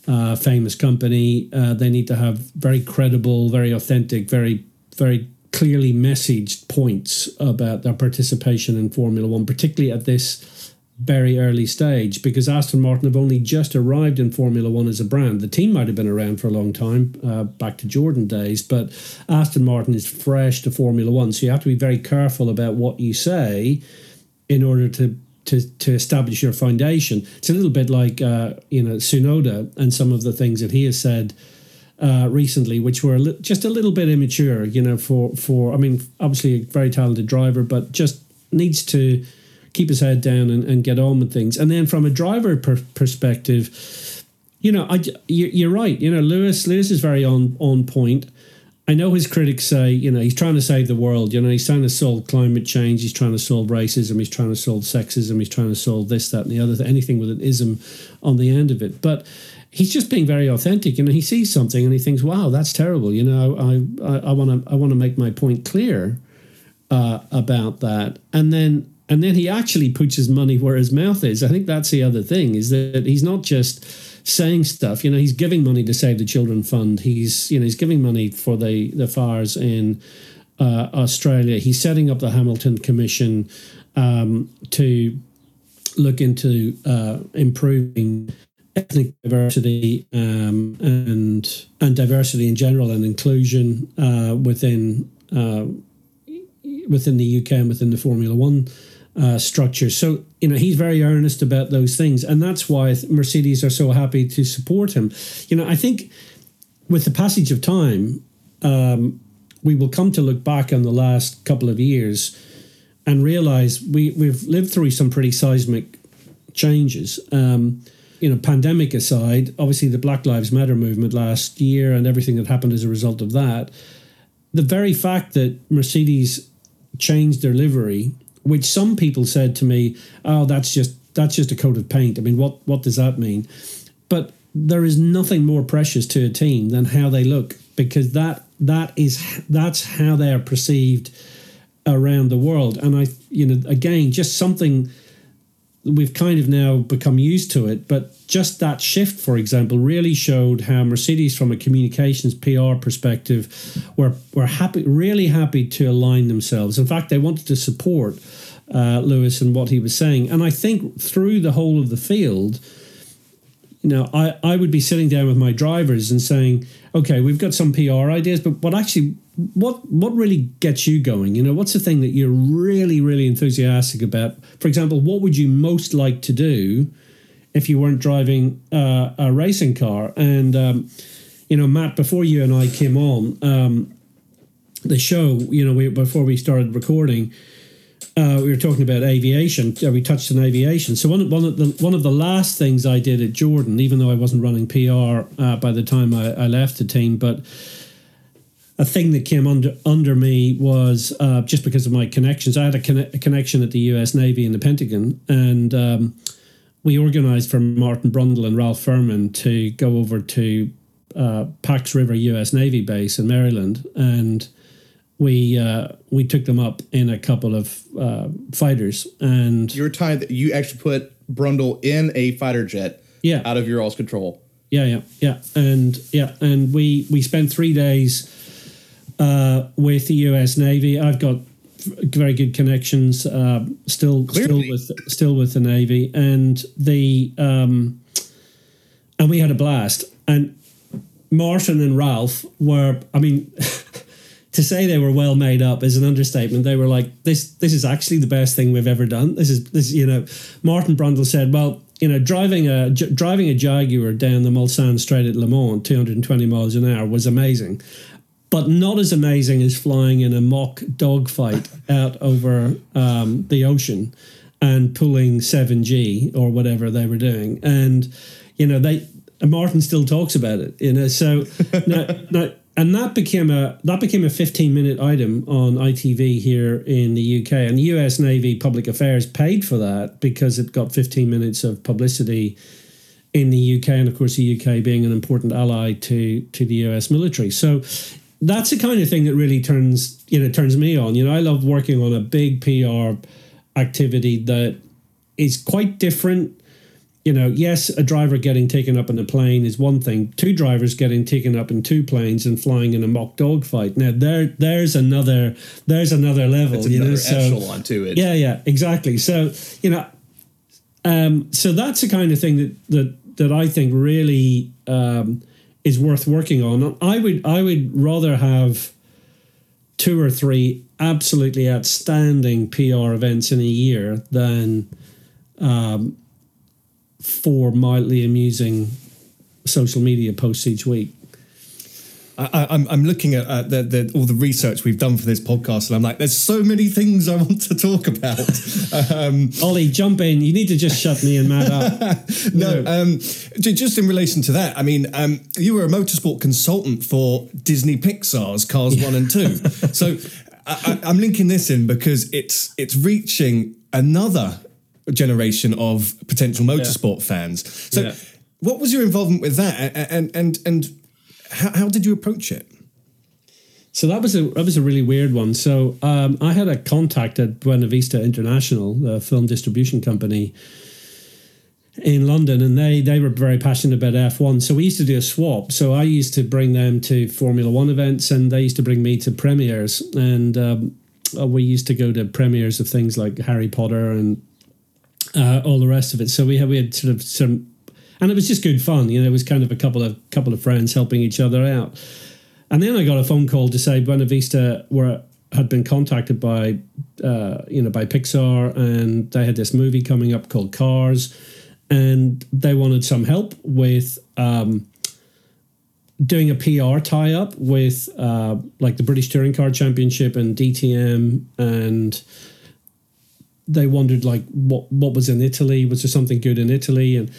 uh, famous company. Uh, they need to have very credible, very authentic, very, very clearly messaged points about their participation in Formula One, particularly at this very early stage, because Aston Martin have only just arrived in Formula One as a brand. The team might have been around for a long time, uh, back to Jordan days, but Aston Martin is fresh to Formula One. So you have to be very careful about what you say in order to to, to establish your foundation. It's a little bit like, uh, you know, Tsunoda and some of the things that he has said Uh, recently, which were a li- just a little bit immature, you know, for, for, I mean, obviously a very talented driver, but just needs to keep his head down and, and get on with things. And then from a driver per- perspective, you know, I, you, you're right. You know, Lewis, Lewis is very on, on point. I know his critics say, you know, he's trying to save the world. You know, he's trying to solve climate change. He's trying to solve racism. He's trying to solve sexism. He's trying to solve this, that, and the other thing, anything with an ism on the end of it. But he's just being very authentic. You know, he sees something and he thinks, "Wow, that's terrible." You know, I want to I, I want to make my point clear uh, about that. And then and then he actually puts his money where his mouth is. I think that's the other thing, is that he's not just saying stuff. You know, he's giving money to Save the Children Fund. He's you know he's giving money for the the fires in uh, Australia. He's setting up the Hamilton Commission um, to look into uh, improving ethnic diversity um, and and diversity in general, and inclusion uh, within uh, within the U K and within the Formula One uh, structure. So you know he's very earnest about those things, and that's why Mercedes are so happy to support him. You know, I think with the passage of time, um, we will come to look back on the last couple of years and realise we we've lived through some pretty seismic changes. Um, You know, pandemic aside, obviously the Black Lives Matter movement last year and everything that happened as a result of that, the very fact that Mercedes changed their livery, which some people said to me, "Oh, that's just that's just a coat of paint. I mean, what what does that mean?" But there is nothing more precious to a team than how they look, because that that is that's how they are perceived around the world. And I, you know, again, just something. We've kind of now become used to it, but just that shift, for example, really showed how Mercedes, from a communications P R perspective, were were happy, really happy to align themselves. In fact, they wanted to support uh, Lewis and what he was saying. And I think through the whole of the field, you know, I, I would be sitting down with my drivers and saying, "Okay, we've got some P R ideas, but what actually, what what really gets you going? You know, what's the thing that you're really, really enthusiastic about? For example, what would you most like to do if you weren't driving uh, a racing car?" And um, you know, Matt, before you and I came on um, the show, you know, we, before we started recording, Uh, we were talking about aviation. We touched on aviation. So one, one of the one of the last things I did at Jordan, even though I wasn't running P R uh, by the time I, I left the team, but a thing that came under under me was uh, just because of my connections. I had a, conne- a connection at the U S Navy in the Pentagon, and um, we organised for Martin Brundle and Ralph Furman to go over to uh, Pax River U S Navy base in Maryland, and We uh, we took them up in a couple of uh, fighters, and you were tied. You actually put Brundle in a fighter jet, yeah, out of your all's control. Yeah, yeah, yeah, and yeah, and we we spent three days uh, with the U S Navy. I've got very good connections uh, still, Clearly. still with still with the Navy, and the um, and we had a blast. And Martin and Ralph were, I mean. To say they were well made up is an understatement. They were like, this this is actually the best thing we've ever done. This is, this you know, Martin Brundle said, well, you know, driving a j- driving a Jaguar down the Mulsanne Strait at Le Mans, two hundred twenty miles an hour, was amazing. But not as amazing as flying in a mock dogfight out over um, the ocean and pulling seven G or whatever they were doing. And, you know, they Martin still talks about it, you know, so no, no, And that became a that became a fifteen-minute item on I T V here in the U K. And the U S Navy Public Affairs paid for that because it got fifteen minutes of publicity in the U K. And, of course, the U K being an important ally to, to the U S military. So that's the kind of thing that really turns, you know, turns me on. You know, I love working on a big P R activity that is quite different. You know, yes, a driver getting taken up in a plane is one thing. Two drivers getting taken up in two planes and flying in a mock dogfight. Now there, there's another, there's another level. That's another, you know, so, echelon to it. Yeah, yeah, exactly. So you know, um, so that's the kind of thing that that that I think really um, is worth working on. I would, I would rather have two or three absolutely outstanding P R events in a year than. Um, for mildly amusing social media posts each week. I, I'm I'm looking at uh, the, the, all the research we've done for this podcast, and I'm like, there's so many things I want to talk about. um, Ollie, jump in. You need to just shut me and Matt up. no, no. Um, just in relation to that, I mean, um, you were a motorsport consultant for Disney Pixar's Cars yeah. one and two. So I, I, I'm linking this in because it's it's reaching another generation of potential motorsport yeah. fans. So yeah. what was your involvement with that, and and and how, how did you approach it? So that was a that was a really weird one. So um, I had a contact at Buena Vista International, the film distribution company in London, and they they were very passionate about F one. So we used to do a swap. So I used to bring them to Formula One events, and they used to bring me to premieres. And um, we used to go to premieres of things like Harry Potter and Uh, all the rest of it. So we had we had sort of some, and it was just good fun. You know, it was kind of a couple of couple of friends helping each other out. And then I got a phone call to say Buena Vista were had been contacted by, uh, you know, by Pixar, and they had this movie coming up called Cars, and they wanted some help with um, doing a P R tie-up with uh, like the British Touring Car Championship and D T M and. They wondered, like, what what was in Italy? Was there something good in Italy? And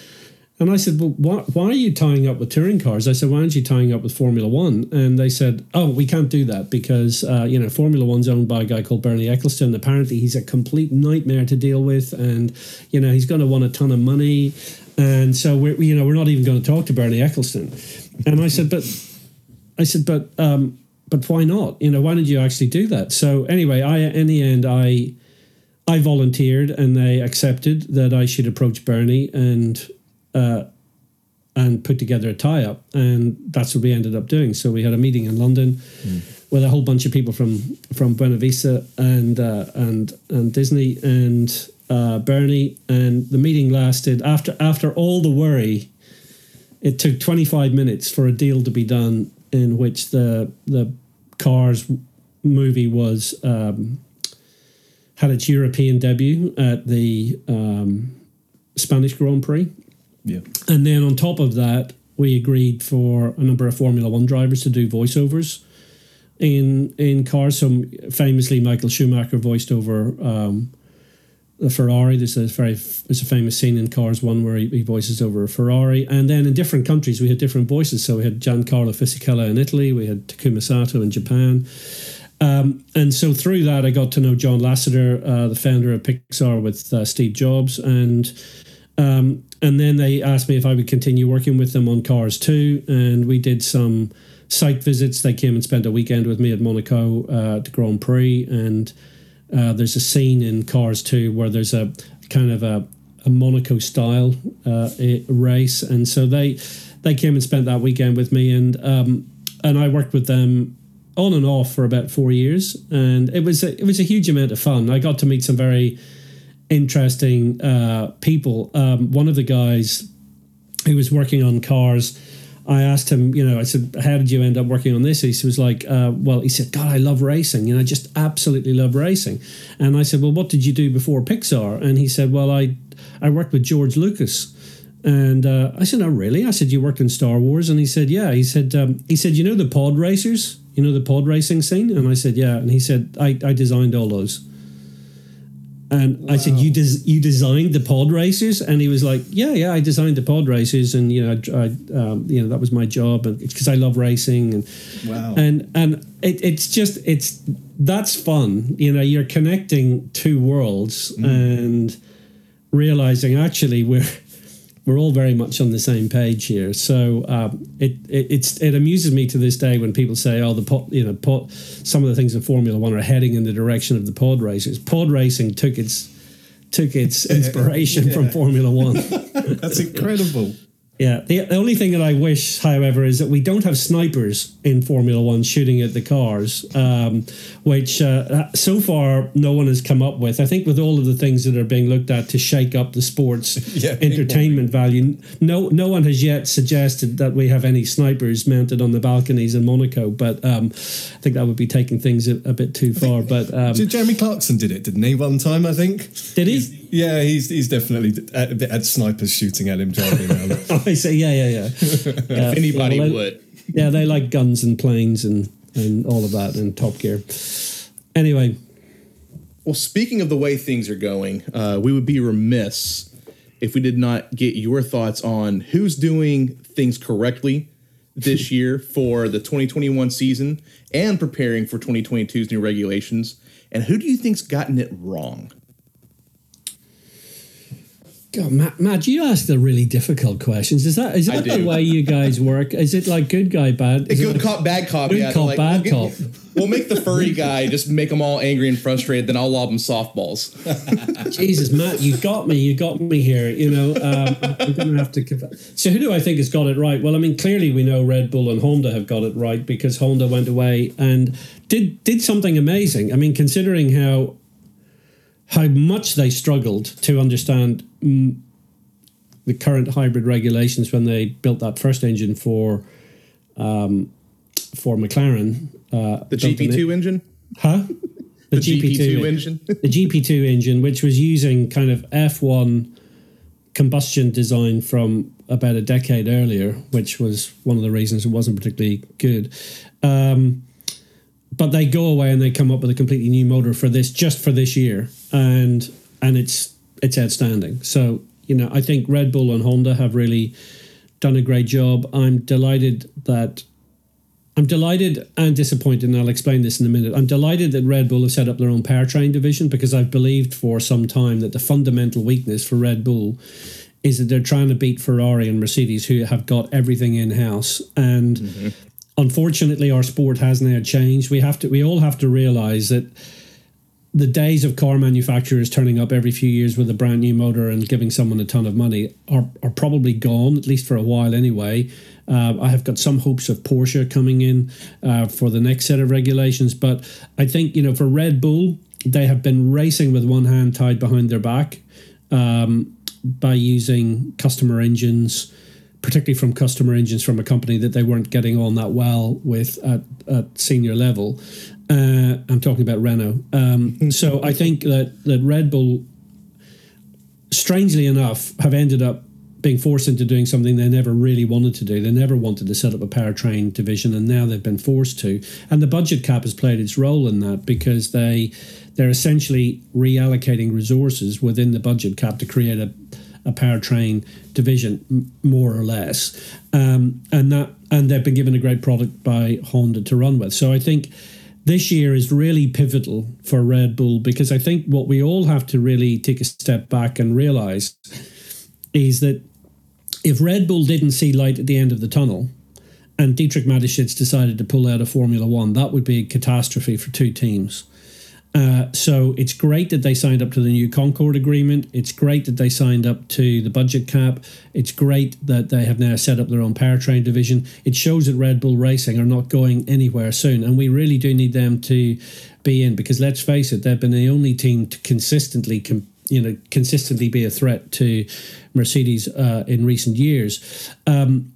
and I said, well, why, why are you tying up with touring cars? I said, why aren't you tying up with Formula One? And they said, oh, we can't do that because, uh, you know, Formula One's owned by a guy called Bernie Ecclestone. Apparently he's a complete nightmare to deal with. And, you know, he's going to want a ton of money. And so, we're you know, we're not even going to talk to Bernie Ecclestone. And I said, but, I said, but, um, but why not? You know, why did you actually do that? So anyway, I in the end, I... I volunteered, and they accepted that I should approach Bernie and uh, and put together a tie-up, and that's what we ended up doing. So we had a meeting in London mm. with a whole bunch of people from from Buena Vista and uh, and and Disney and uh, Bernie, and the meeting lasted after after all the worry. It took twenty-five minutes for a deal to be done in which the the Cars movie was. Um, had its European debut at the um, Spanish Grand Prix. Yeah. And then on top of that, we agreed for a number of Formula One drivers to do voiceovers in in cars. So famously, Michael Schumacher voiced over um, the Ferrari. There's a, very, there's a famous scene in Cars one where he, he voices over a Ferrari. And then in different countries, we had different voices. So we had Giancarlo Fisichella in Italy. We had Takuma Sato in Japan. Um, and so through that, I got to know John Lasseter, uh, the founder of Pixar, with uh, Steve Jobs. And um, and then they asked me if I would continue working with them on Cars two. And we did some site visits. They came and spent a weekend with me at Monaco uh, at the Grand Prix. And uh, there's a scene in Cars two where there's a kind of a, a Monaco-style uh, race. And so they they came and spent that weekend with me. And um, and I worked with them on and off for about four years, and it was a, it was a huge amount of fun. I got to meet some very interesting uh, people. Um, one of the guys who was working on Cars, I asked him, you know, I said, "How did you end up working on this?" He was like, uh, "Well," he said, "God, I love racing, you know, I just absolutely love racing." And I said, "Well, what did you do before Pixar?" And he said, "Well, I I worked with George Lucas." And uh, I said, "Oh, really?" I said, "You worked in Star Wars?" And he said, "Yeah." He said, um, "He said, you know, the pod racers." You know, the pod racing scene? And I said, yeah. And he said, I, I designed all those. And wow. I said, you des- you designed the pod racers? And he was like, yeah, yeah, I designed the pod racers. And, you know, I, I um, you know, that was my job because I love racing. And wow. and, and it, it's just, it's, that's fun. You know, you're connecting two worlds mm. and realizing actually we're, we're all very much on the same page here. So um, it, it it's it amuses me to this day when people say, "Oh, the pod, you know, pod, some of the things in Formula One are heading in the direction of the pod racers." Pod racing took its took its inspiration yeah. from Formula One. That's incredible. Yeah. The, the only thing that I wish, however, is that we don't have snipers in Formula One shooting at the cars, um, which uh, so far no one has come up with. I think with all of the things that are being looked at to shake up the sport's yeah, entertainment value, no no one has yet suggested that we have any snipers mounted on the balconies in Monaco. But um, I think that would be taking things a, a bit too far. But um, so Jeremy Clarkson did it, didn't he, one time, I think? Did he? Yeah, he's he's definitely had, had snipers shooting at him driving around. I say, yeah, yeah, yeah. If uh, anybody yeah, well, would. Yeah, they like guns and planes and, and all of that and Top Gear. Anyway. Well, speaking of the way things are going, uh, we would be remiss if we did not get your thoughts on who's doing things correctly this year for the twenty twenty-one season and preparing for twenty twenty-two's new regulations. And who do you think's gotten it wrong? God, Matt, Matt, you ask the really difficult questions. Is that is that the way you guys work? Is it like good guy, bad? Is good it like cop, bad cop. Good yeah, cop, like, bad we'll get, cop. We'll make the furry guy just make them all angry and frustrated. Then I'll lob them softballs. Jesus, Matt, you got me. You got me here. You know, um, I'm going to have to confess. So who do I think has got it right? Well, I mean, clearly we know Red Bull and Honda have got it right because Honda went away and did did something amazing. I mean, considering how how much they struggled to understand the current hybrid regulations when they built that first engine for um, for McLaren. Uh, the G P two it. engine? Huh? The, the G P two engine? The G P two engine, which was using kind of F one combustion design from about a decade earlier, which was one of the reasons it wasn't particularly good. Um, but they go away and they come up with a completely new motor for this, just for this year. And and it's It's outstanding. So, you know, I think Red Bull and Honda have really done a great job. I'm delighted that I'm delighted and disappointed, and I'll explain this in a minute. I'm delighted that Red Bull have set up their own powertrain division because I've believed for some time that the fundamental weakness for Red Bull is that they're trying to beat Ferrari and Mercedes, who have got everything in-house. And mm-hmm. unfortunately, our sport has now changed. We have to we all have to realize that the days of car manufacturers turning up every few years with a brand new motor and giving someone a ton of money are, are probably gone, at least for a while anyway. Uh, I have got some hopes of Porsche coming in uh, for the next set of regulations. But I think, you know, for Red Bull, they have been racing with one hand tied behind their back um, by using customer engines, particularly from customer engines from a company that they weren't getting on that well with at, at senior level. Uh, I'm talking about Renault. Um, so I think that, that Red Bull, strangely enough, have ended up being forced into doing something they never really wanted to do. They never wanted to set up a powertrain division, and now they've been forced to. And the budget cap has played its role in that because they, they're essentially reallocating resources within the budget cap to create a, a powertrain division, more or less. Um, and that and they've been given a great product by Honda to run with. So I think this year is really pivotal for Red Bull because I think what we all have to really take a step back and realize is that if Red Bull didn't see light at the end of the tunnel and Dietrich Mateschitz decided to pull out of Formula One, that would be a catastrophe for two teams. Uh, so it's great that they signed up to the new Concorde Agreement. It's great that they signed up to the budget cap. It's great that they have now set up their own powertrain division. It shows that Red Bull Racing are not going anywhere soon, and we really do need them to be in because let's face it, they've been the only team to consistently compete. You know, consistently be a threat to Mercedes uh, in recent years. Um,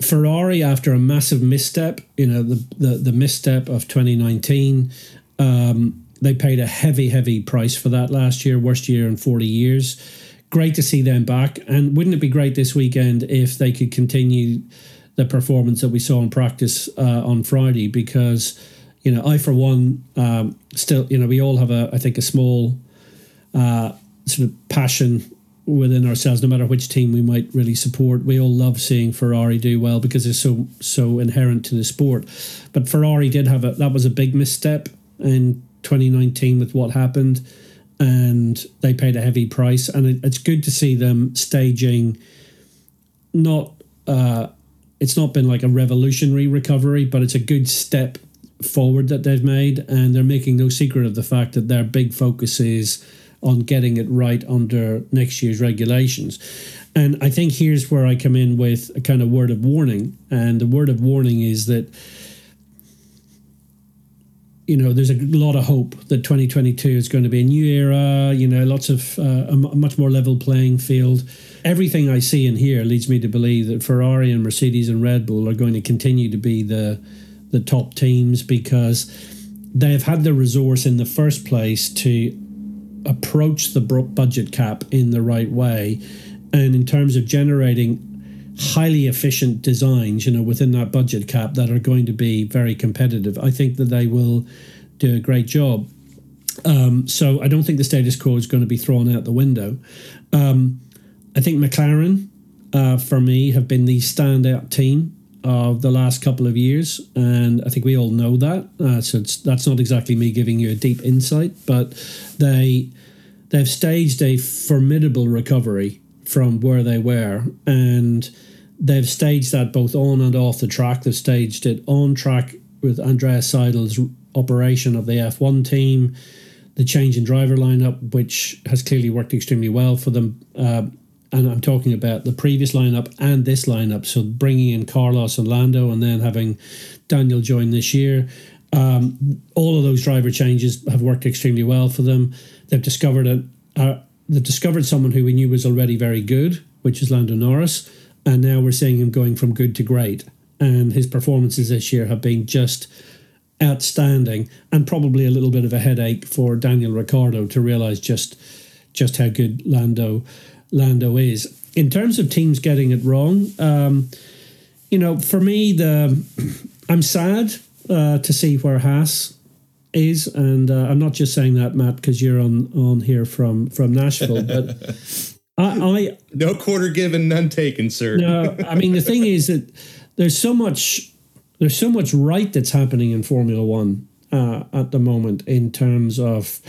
Ferrari, after a massive misstep, you know, the the, the misstep of twenty nineteen. Um, they paid a heavy, heavy price for that last year, worst year in forty years. Great to see them back. And wouldn't it be great this weekend if they could continue the performance that we saw in practice uh, on Friday? Because, you know, I, for one, um, still, you know, we all have, a, I think, a small uh, sort of passion within ourselves, no matter which team we might really support. We all love seeing Ferrari do well because it's so so inherent to the sport. But Ferrari did have a, that was a big misstep in twenty nineteen with what happened, and they paid a heavy price. And it, it's good to see them staging, not uh, it's not been like a revolutionary recovery, but it's a good step forward that they've made. And they're making no secret of the fact that their big focus is on getting it right under next year's regulations. And I think here's where I come in with a kind of word of warning. And the word of warning is that, you know, there's a lot of hope that twenty twenty-two is going to be a new era, you know, lots of uh, a much more level playing field. Everything I see in here leads me to believe that Ferrari and Mercedes and Red Bull are going to continue to be the the top teams, because they've had the resource in the first place to approach the budget cap in the right way, and in terms of generating highly efficient designs, you know, within that budget cap that are going to be very competitive. I think that they will do a great job. Um, so I don't think the status quo is going to be thrown out the window. Um, I think McLaren, uh, for me, have been the standout team of the last couple of years, and I think we all know that. Uh, so it's, that's not exactly me giving you a deep insight, but they they've staged a formidable recovery from where they were, and they've staged that both on and off the track. They've staged it on track with Andrea Seidel's operation of the F one team, the change in driver lineup, which has clearly worked extremely well for them. Uh, And I'm talking about the previous lineup and this lineup. So bringing in Carlos and Lando, and then having Daniel join this year. Um, all of those driver changes have worked extremely well for them. They've discovered a, uh, they've discovered someone who we knew was already very good, which is Lando Norris. And now we're seeing him going from good to great. And his performances this year have been just outstanding, and probably a little bit of a headache for Daniel Ricciardo to realise just just how good Lando Lando is. In terms of teams getting it wrong, um, you know, for me, the I'm sad uh, to see where Haas is, and uh, I'm not just saying that, Matt, because you're on on here from from Nashville, but I, I no quarter given, none taken, sir. No, I mean the thing is that there's so much there's so much right that's happening in Formula One uh, at the moment in terms of,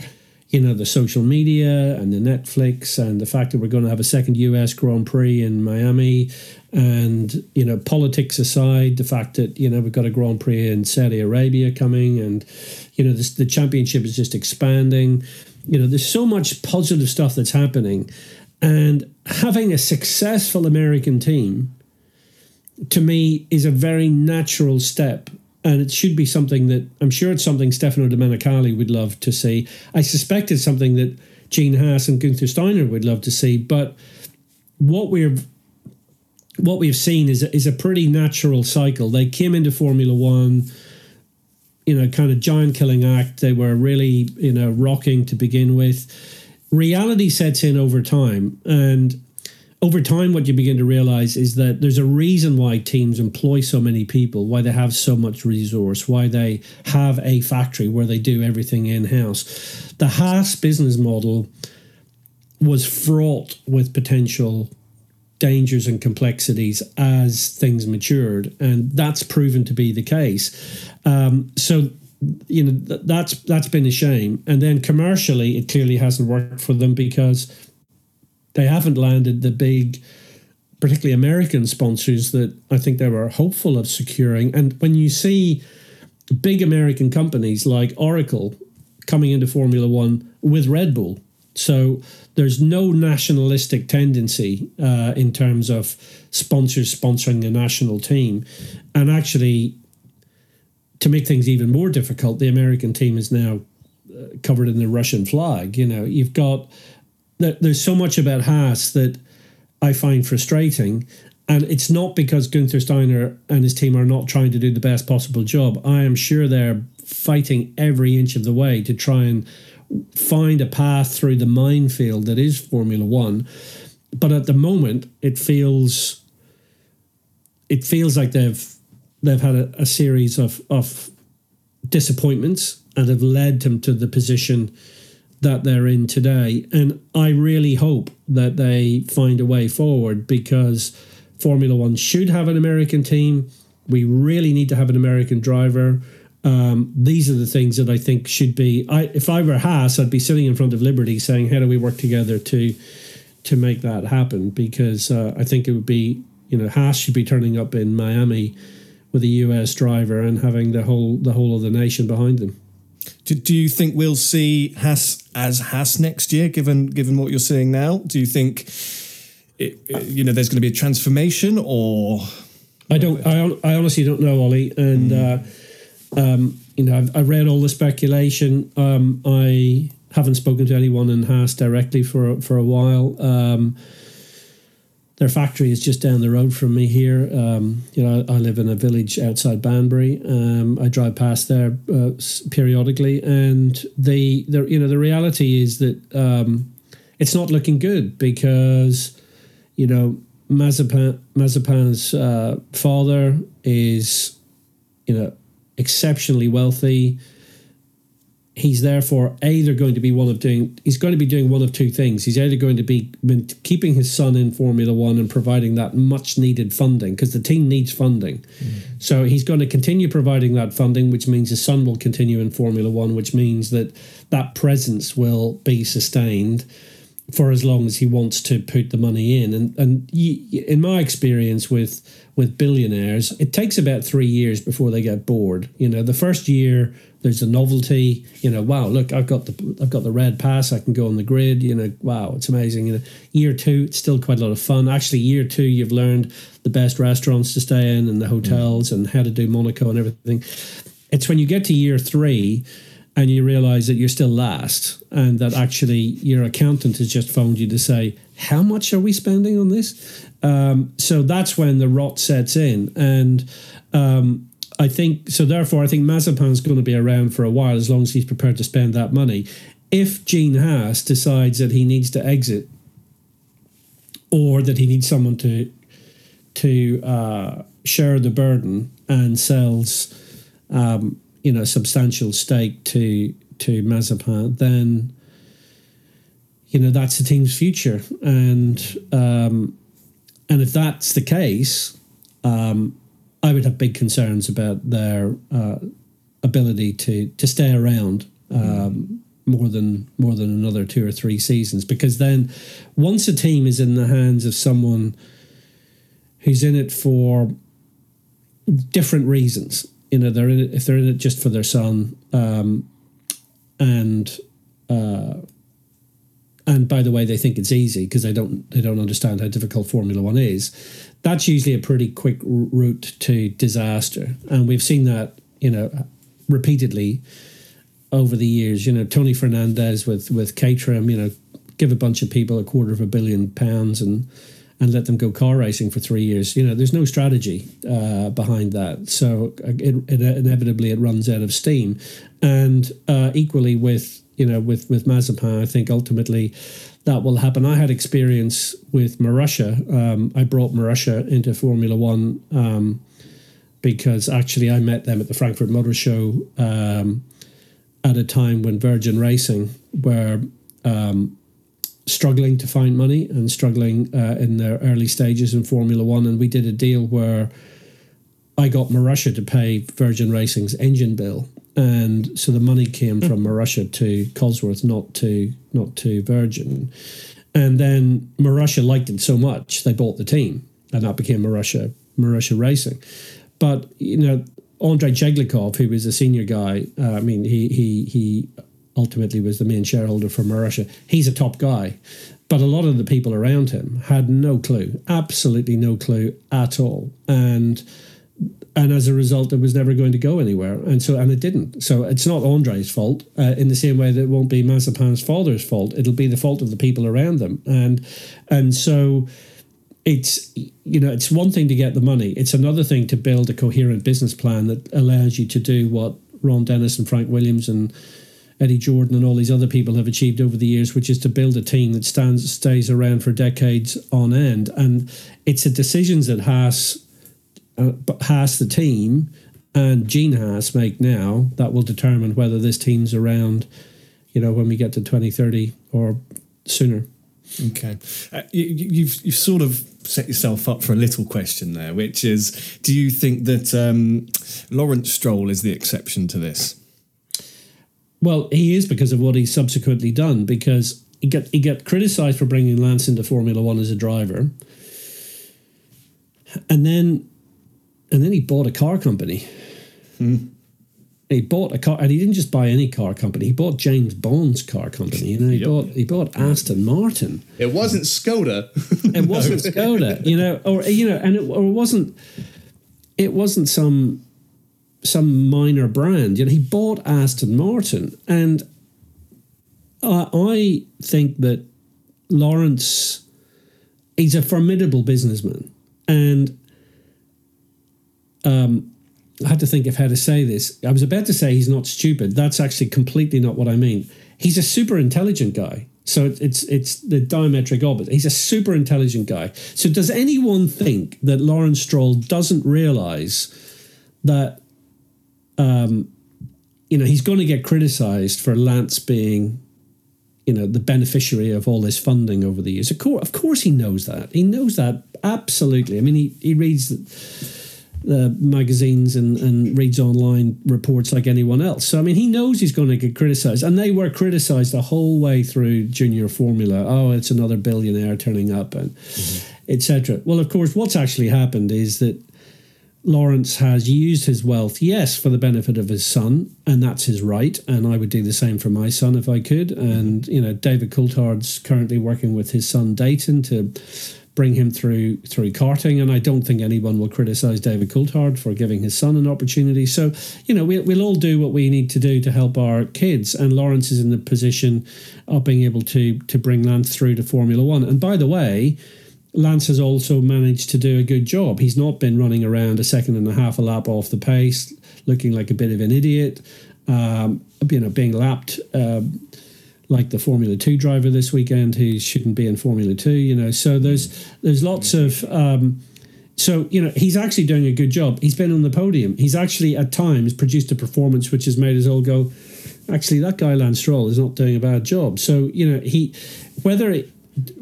you know, the social media and the Netflix and the fact that we're going to have a second U S Grand Prix in Miami, and, you know, politics aside, the fact that, you know, we've got a Grand Prix in Saudi Arabia coming, and, you know, this, the championship is just expanding. You know, there's so much positive stuff that's happening, and having a successful American team, to me, is a very natural step. And it should be something that, I'm sure it's something Stefano Domenicali would love to see. I suspect it's something that Gene Haas and Gunther Steiner would love to see. But what we're what we've seen is a, is a pretty natural cycle. They came into Formula One, you know, kind of giant killing act. They were really, you know, rocking to begin with. Reality sets in over time, and over time, what you begin to realize is that there's a reason why teams employ so many people, why they have so much resource, why they have a factory where they do everything in-house. The Haas business model was fraught with potential dangers and complexities as things matured, and that's proven to be the case. Um, so, you know, th- that's that's been a shame. And then commercially, it clearly hasn't worked for them, because they haven't landed the big, particularly American sponsors that I think they were hopeful of securing. And when you see big American companies like Oracle coming into Formula One with Red Bull, so there's no nationalistic tendency uh, in terms of sponsors sponsoring the national team. And actually, to make things even more difficult, the American team is now covered in the Russian flag. You know, you've got... There's so much about Haas that I find frustrating, and it's not because Gunther Steiner and his team are not trying to do the best possible job. I am sure they're fighting every inch of the way to try and find a path through the minefield that is Formula One. But at the moment, it feels it feels like they've they've had a, a series of of disappointments and have led them to the position that they're in today. And I really hope that they find a way forward, because Formula One should have an American team. We really need to have an American driver. Um, these are the things that I think should be... I, if I were Haas, I'd be sitting in front of Liberty saying, how do we work together to to make that happen? Because uh, I think it would be... You know, Haas should be turning up in Miami with a U S driver and having the whole the whole of the nation behind them. Do, do you think we'll see Haas as Haas next year, given given what you're seeing now? Do you think, it, it, you know, there's going to be a transformation, or...? I don't. I, I honestly don't know, Ollie. And mm. uh, um, you know, I've, I've read all the speculation. Um, I haven't spoken to anyone in Haas directly for for a while. Um, their factory is just down the road from me here. Um, you know, I, I live in a village outside Banbury. Um, I drive past there uh, periodically, and the the you know the reality is that um, it's not looking good, because you know. Mazepin, Mazepin's uh, father is, you know, exceptionally wealthy. He's therefore either going to be one of doing he's going to be doing one of two things. He's either going to be keeping his son in Formula One and providing that much needed funding, because the team needs funding. Mm-hmm. So he's going to continue providing that funding, which means his son will continue in Formula One, which means that that presence will be sustained for as long as he wants to put the money in. And and you, in my experience with with billionaires, it takes about three years before they get bored. You know, the first year there's a novelty. You know, wow, look, I've got the I've got the red pass. I can go on the grid. You know, wow, it's amazing. You know, year two, it's still quite a lot of fun. Actually, year two, you've learned the best restaurants to stay in and the hotels mm. and how to do Monaco and everything. It's when you get to year three and you realise that you're still last, and that actually your accountant has just phoned you to say, how much are we spending on this? Um, so that's when the rot sets in. And um, I think, so therefore, I think Mazepin's going to be around for a while, as long as he's prepared to spend that money. If Gene Haas decides that he needs to exit, or that he needs someone to, to uh, share the burden, and sells... Um, you know, substantial stake to to Mazepin, then, you know, that's the team's future. And um, and if that's the case, um, I would have big concerns about their uh, ability to to stay around um, more than more than another two or three seasons. Because then, once a team is in the hands of someone who's in it for different reasons. You know, they're in it, if they're in it just for their son, um, and uh, and by the way, they think it's easy because they don't they don't understand how difficult Formula One is. That's usually a pretty quick route to disaster, and we've seen that, you know, repeatedly over the years. You know, Tony Fernandez with with Caterham. You know, give a bunch of people a quarter of a billion pounds and and let them go car racing for three years. You know, there's no strategy uh, behind that. So it, it, inevitably it runs out of steam. And uh, equally with, you know, with, with Mazepin, I think ultimately that will happen. I had experience with Marussia. Um, I brought Marussia into Formula One um, because actually I met them at the Frankfurt Motor Show um, at a time when Virgin Racing were... Um, struggling to find money and struggling uh, in their early stages in Formula One. And we did a deal where I got Marussia to pay Virgin Racing's engine bill. And so the money came mm. from Marussia to Cosworth, not to not to Virgin. And then Marussia liked it so much, they bought the team. And that became Marussia, Marussia Racing. But, you know, Andrei Cheglikov, who was a senior guy, uh, I mean, he he he... ultimately was the main shareholder for Marussia. He's a top guy, but a lot of the people around him had no clue, absolutely no clue at all. And and as a result, it was never going to go anywhere. And so and it didn't. So it's not Andre's fault uh, in the same way that it won't be Mazepin's father's fault. It'll be the fault of the people around them. And and so it's, you know, it's one thing to get the money. It's another thing to build a coherent business plan that allows you to do what Ron Dennis and Frank Williams and Eddie Jordan and all these other people have achieved over the years, which is to build a team that stands stays around for decades on end. And it's the decisions that Haas, uh, Haas the team, and Gene Haas make now, that will determine whether this team's around, you know, when we get to twenty thirty or sooner. Okay. Uh, you, you've you've sort of set yourself up for a little question there, which is, do you think that um, Lawrence Stroll is the exception to this? Well, he is, because of what he's subsequently done, because he got, he got criticised for bringing Lance into Formula One as a driver. And then and then he bought a car company. Hmm. He bought a car, and he didn't just buy any car company. He bought James Bond's car company. You know, he yep. bought he bought Aston Martin. It wasn't Skoda. It wasn't Skoda. You know, or you know, and it, or it wasn't. It wasn't some some minor brand. You know, he bought Aston Martin, and I, I think that Lawrence, he's a formidable businessman, and um. I had to think of how to say this. I was about to say he's not stupid. That's actually completely not what I mean. He's a super intelligent guy. So it's it's the diametric opposite. He's a super intelligent guy. So does anyone think that Lawrence Stroll doesn't realise that, um, you know, he's going to get criticised for Lance being, you know, the beneficiary of all this funding over the years? Of course, of course he knows that. He knows that absolutely. I mean, he, he reads that... the magazines and, and reads online reports like anyone else. So, I mean, he knows he's going to get criticised. And they were criticised the whole way through junior formula. Oh, it's another billionaire turning up, and mm-hmm. et cetera. Well, of course, what's actually happened is that Lawrence has used his wealth, yes, for the benefit of his son, and that's his right. And I would do the same for my son if I could. And, mm-hmm. you know, David Coulthard's currently working with his son Dayton to... bring him through through karting, and I don't think anyone will criticise David Coulthard for giving his son an opportunity. So, you know, we, we'll all do what we need to do to help our kids, and Lawrence is in the position of being able to to bring Lance through to Formula One. And by the way, Lance has also managed to do a good job. He's not been running around a second and a half a lap off the pace, looking like a bit of an idiot, um, you know, being lapped... Um, like the Formula Two driver this weekend who shouldn't be in Formula Two, you know. So there's there's lots of... Um, so, you know, he's actually doing a good job. He's been on the podium. He's actually, at times, produced a performance which has made us all go, actually, that guy Lance Stroll is not doing a bad job. So, you know, he... whether it,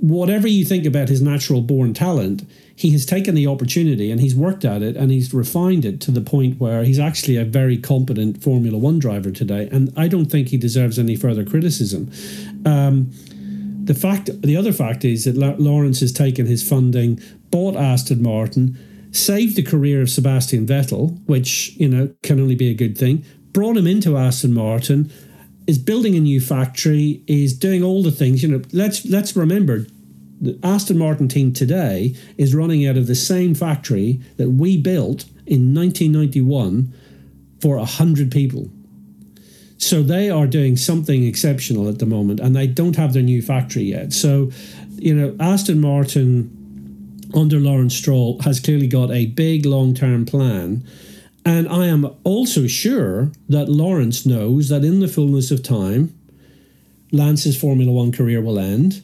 whatever you think about his natural-born talent, he has taken the opportunity and he's worked at it and he's refined it to the point where he's actually a very competent Formula One driver today. And I don't think he deserves any further criticism. Um, the fact, the other fact is that Lawrence has taken his funding, bought Aston Martin, saved the career of Sebastian Vettel, which, you know, can only be a good thing, brought him into Aston Martin, is building a new factory, is doing all the things, you know, let's let's remember... the Aston Martin team today is running out of the same factory that we built in nineteen ninety-one for one hundred people. So they are doing something exceptional at the moment, and they don't have their new factory yet. So, you know, Aston Martin under Lawrence Stroll has clearly got a big long-term plan. And I am also sure that Lawrence knows that in the fullness of time, Lance's Formula One career will end.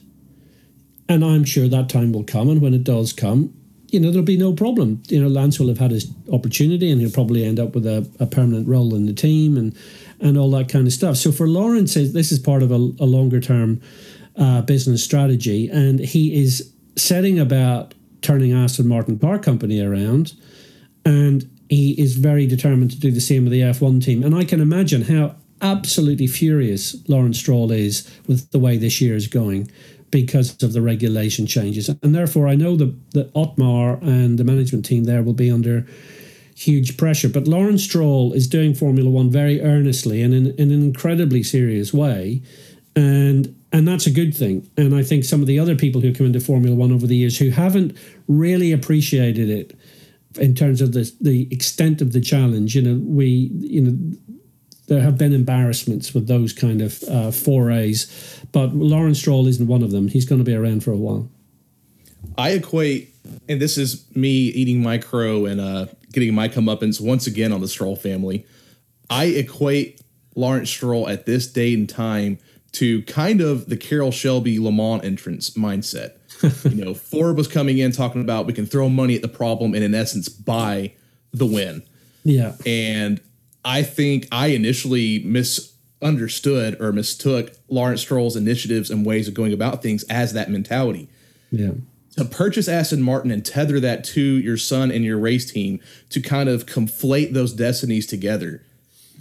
And I'm sure that time will come, and when it does come, you know, there'll be no problem. You know, Lance will have had his opportunity, and he'll probably end up with a, a permanent role in the team and and all that kind of stuff. So for Lawrence, this is part of a, a longer-term uh, business strategy, and he is setting about turning Aston Martin Car Company around, and he is very determined to do the same with the F one team. And I can imagine how absolutely furious Lawrence Stroll is with the way this year is going, because of the regulation changes. And therefore, I know that, that Otmar and the management team there will be under huge pressure. But Lawrence Stroll is doing Formula One very earnestly and in, in an incredibly serious way. And and that's a good thing. And I think some of the other people who come into Formula One over the years who haven't really appreciated it in terms of the, the extent of the challenge, you know, we, you know, there have been embarrassments with those kind of uh, forays, but Lawrence Stroll isn't one of them. He's going to be around for a while. I equate, and this is me eating my crow and uh, getting my comeuppance once again on the Stroll family, I equate Lawrence Stroll at this date and time to kind of the Carroll Shelby Le Mans entrance mindset. You know, Ford was coming in talking about we can throw money at the problem and in essence buy the win. Yeah. And I think I initially misunderstood or mistook Lawrence Stroll's initiatives and ways of going about things as that mentality. Yeah. To purchase Aston Martin and tether that to your son and your race team to kind of conflate those destinies together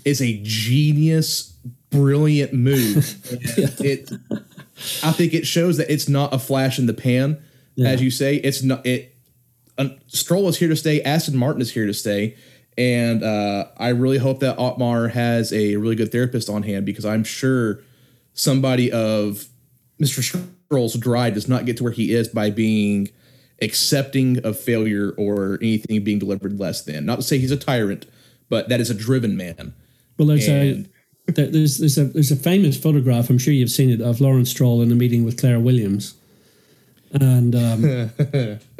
is a genius, brilliant move. yeah. It, I think it shows that it's not a flash in the pan, yeah. as you say. It's not. It uh, Stroll is here to stay. Aston Martin is here to stay, and uh, I really hope that Ottmar has a really good therapist on hand, because I'm sure somebody of Mister Stroll. Stroll's drive does not get to where he is by being accepting of failure or anything being delivered less than. Not to say he's a tyrant, but that is a driven man. Well, there's and- a there's there's a there's a famous photograph, I'm sure you've seen it, of Lawrence Stroll in a meeting with Claire Williams, and um,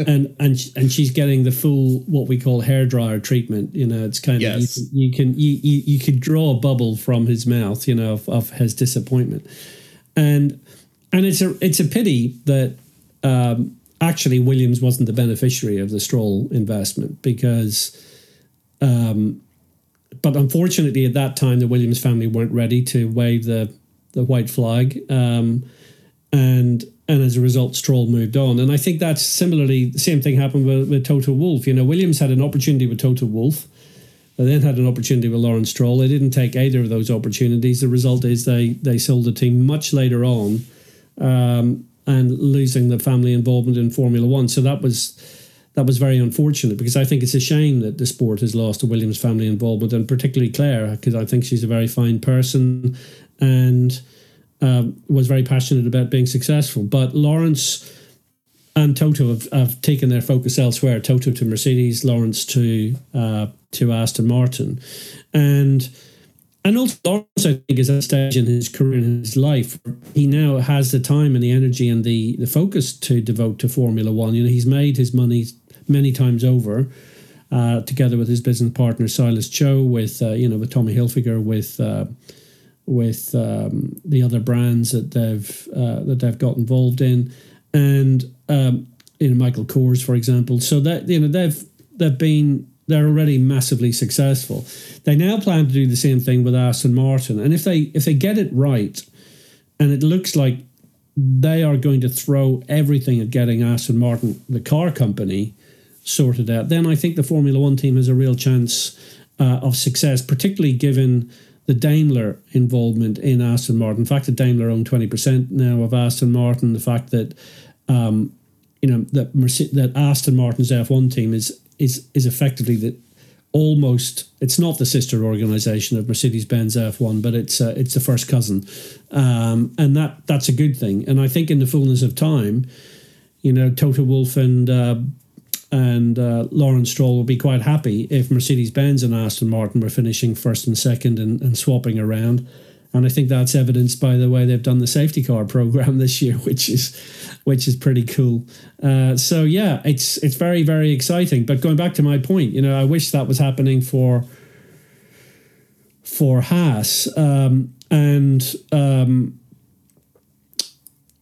and and she, and she's getting the full what we call hairdryer treatment. You know, it's kind yes. of you, you can you, you you could draw a bubble from his mouth, you know, of, of his disappointment. And. And it's a it's a pity that um, actually Williams wasn't the beneficiary of the Stroll investment, because, um, but unfortunately at that time the Williams family weren't ready to wave the the white flag, um, and and as a result Stroll moved on. And I think that's similarly the same thing happened with, with Toto Wolff. You know, Williams had an opportunity with Toto Wolff. They then had an opportunity with Lawrence Stroll. They didn't take either of those opportunities. The result is they they sold the team much later on. Um, and losing the family involvement in Formula One. So that was that was very unfortunate, because I think it's a shame that the sport has lost to Williams' family involvement, and particularly Claire, because I think she's a very fine person and um, was very passionate about being successful. But Lawrence and Toto have, have taken their focus elsewhere. Toto to Mercedes, Lawrence to uh, to Aston Martin. And... And also, Lawrence, I think, is at a stage in his career and his life. He now has the time and the energy and the, the focus to devote to Formula One. You know, he's made his money many times over, uh, together with his business partner Silas Cho, with uh, you know, with Tommy Hilfiger, with uh, with um, the other brands that they've uh, that they've got involved in, and um, you know, Michael Kors, for example. So that you know, they've they've been. They're already massively successful. They now plan to do the same thing with Aston Martin. And if they if they get it right, and it looks like they are going to throw everything at getting Aston Martin, the car company, sorted out, then I think the Formula One team has a real chance uh, of success, particularly given the Daimler involvement in Aston Martin. The fact that Daimler own twenty percent now of Aston Martin, the fact that um, you know that Mercedes, that Aston Martin's F one team is is is effectively that almost, it's not the sister organization of Mercedes-Benz F one, but it's uh, it's the first cousin. Um, and that that's a good thing. And I think in the fullness of time, you know, Toto Wolff and uh, and uh, Lawrence Stroll will be quite happy if Mercedes-Benz and Aston Martin were finishing first and second and, and swapping around. And I think that's evidenced by the way they've done the safety car program this year, which is, which is pretty cool. Uh, so yeah, it's it's very very exciting. But going back to my point, you know, I wish that was happening for, for Haas, um, and um,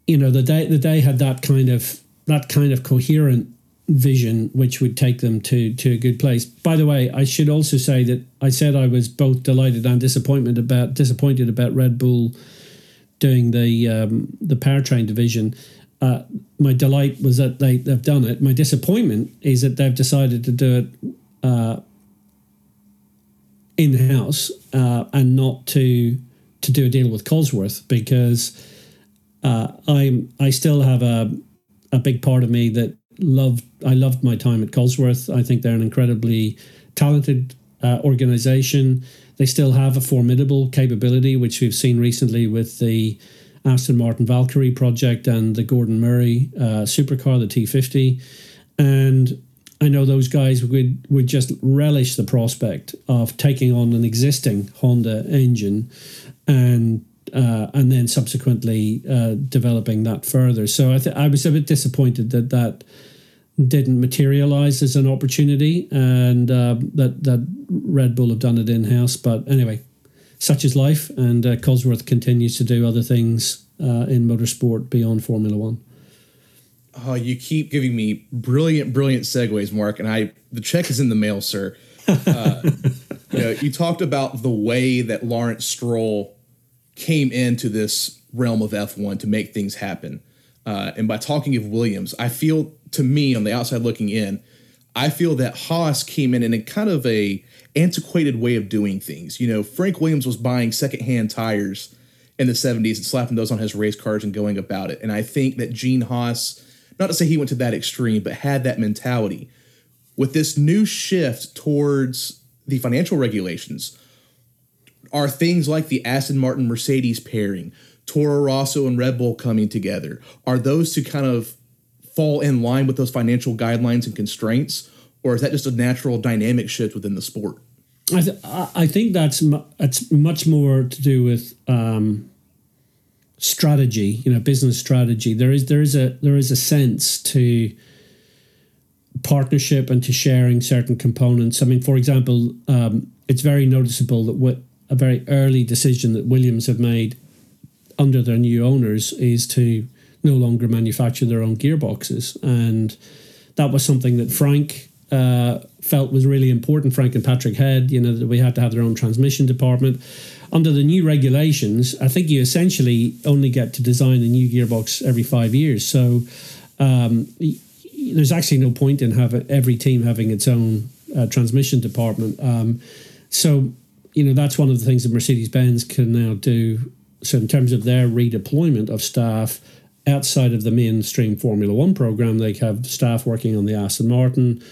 you know, the day the day had that kind of that kind of coherent vision, which would take them to to a good place. By the way, I should also say that I said I was both delighted and disappointed about disappointed about Red Bull doing the um, the powertrain division. Uh, my delight was that they they've done it. My disappointment is that they've decided to do it uh, in house uh, and not to to do a deal with Cosworth, because uh, I'm I still have a a big part of me that. Loved, I loved my time at Cosworth. I think they're an incredibly talented uh, organization. They still have a formidable capability, which we've seen recently with the Aston Martin Valkyrie project and the Gordon Murray uh, supercar, the T fifty. And I know those guys would, would just relish the prospect of taking on an existing Honda engine and Uh, and then subsequently uh, developing that further. So I, th- I was a bit disappointed that that didn't materialize as an opportunity, and uh, that that Red Bull have done it in house. But anyway, such is life, and uh, Cosworth continues to do other things uh, in motorsport beyond Formula One. Oh, you keep giving me brilliant, brilliant segues, Mark, and I the check is in the mail, sir. Uh, you know, you talked about the way that Lawrence Stroll came into this realm of F one to make things happen. Uh, and by talking of Williams, I feel, to me, on the outside looking in, I feel that Haas came in in a kind of a antiquated way of doing things. You know, Frank Williams was buying secondhand tires in the seventies and slapping those on his race cars and going about it. And I think that Gene Haas, not to say he went to that extreme, but had that mentality. With this new shift towards the financial regulations are things like the Aston Martin Mercedes pairing, Toro Rosso and Red Bull coming together. Are those to kind of fall in line with those financial guidelines and constraints, or is that just a natural dynamic shift within the sport? I, th- I think that's mu- it's much more to do with um, strategy, you know, business strategy. There is there is a there is a sense to partnership and to sharing certain components. I mean, for example, um, it's very noticeable that what a very early decision that Williams have made under their new owners is to no longer manufacture their own gearboxes. And that was something that Frank uh, felt was really important, Frank and Patrick Head, you know, that we had to have their own transmission department. Under the new regulations, I think you essentially only get to design a new gearbox every five years. So um, there's actually no point in having every team having its own uh, transmission department. Um, so, you know, that's one of the things that Mercedes-Benz can now do. So in terms of their redeployment of staff outside of the mainstream Formula One program, they have staff working on the Aston Martin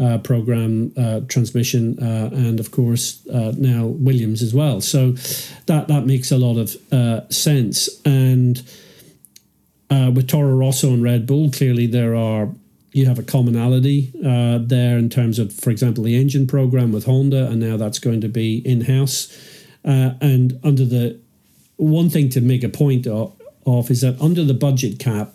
uh, program, uh, transmission, uh, and of course uh, now Williams as well. So that, that makes a lot of uh, sense. And uh, with Toro Rosso and Red Bull, clearly there are, you have a commonality uh, there in terms of, for example, the engine program with Honda, and now that's going to be in-house. Uh, and under the one thing to make a point of, off is that under the budget cap,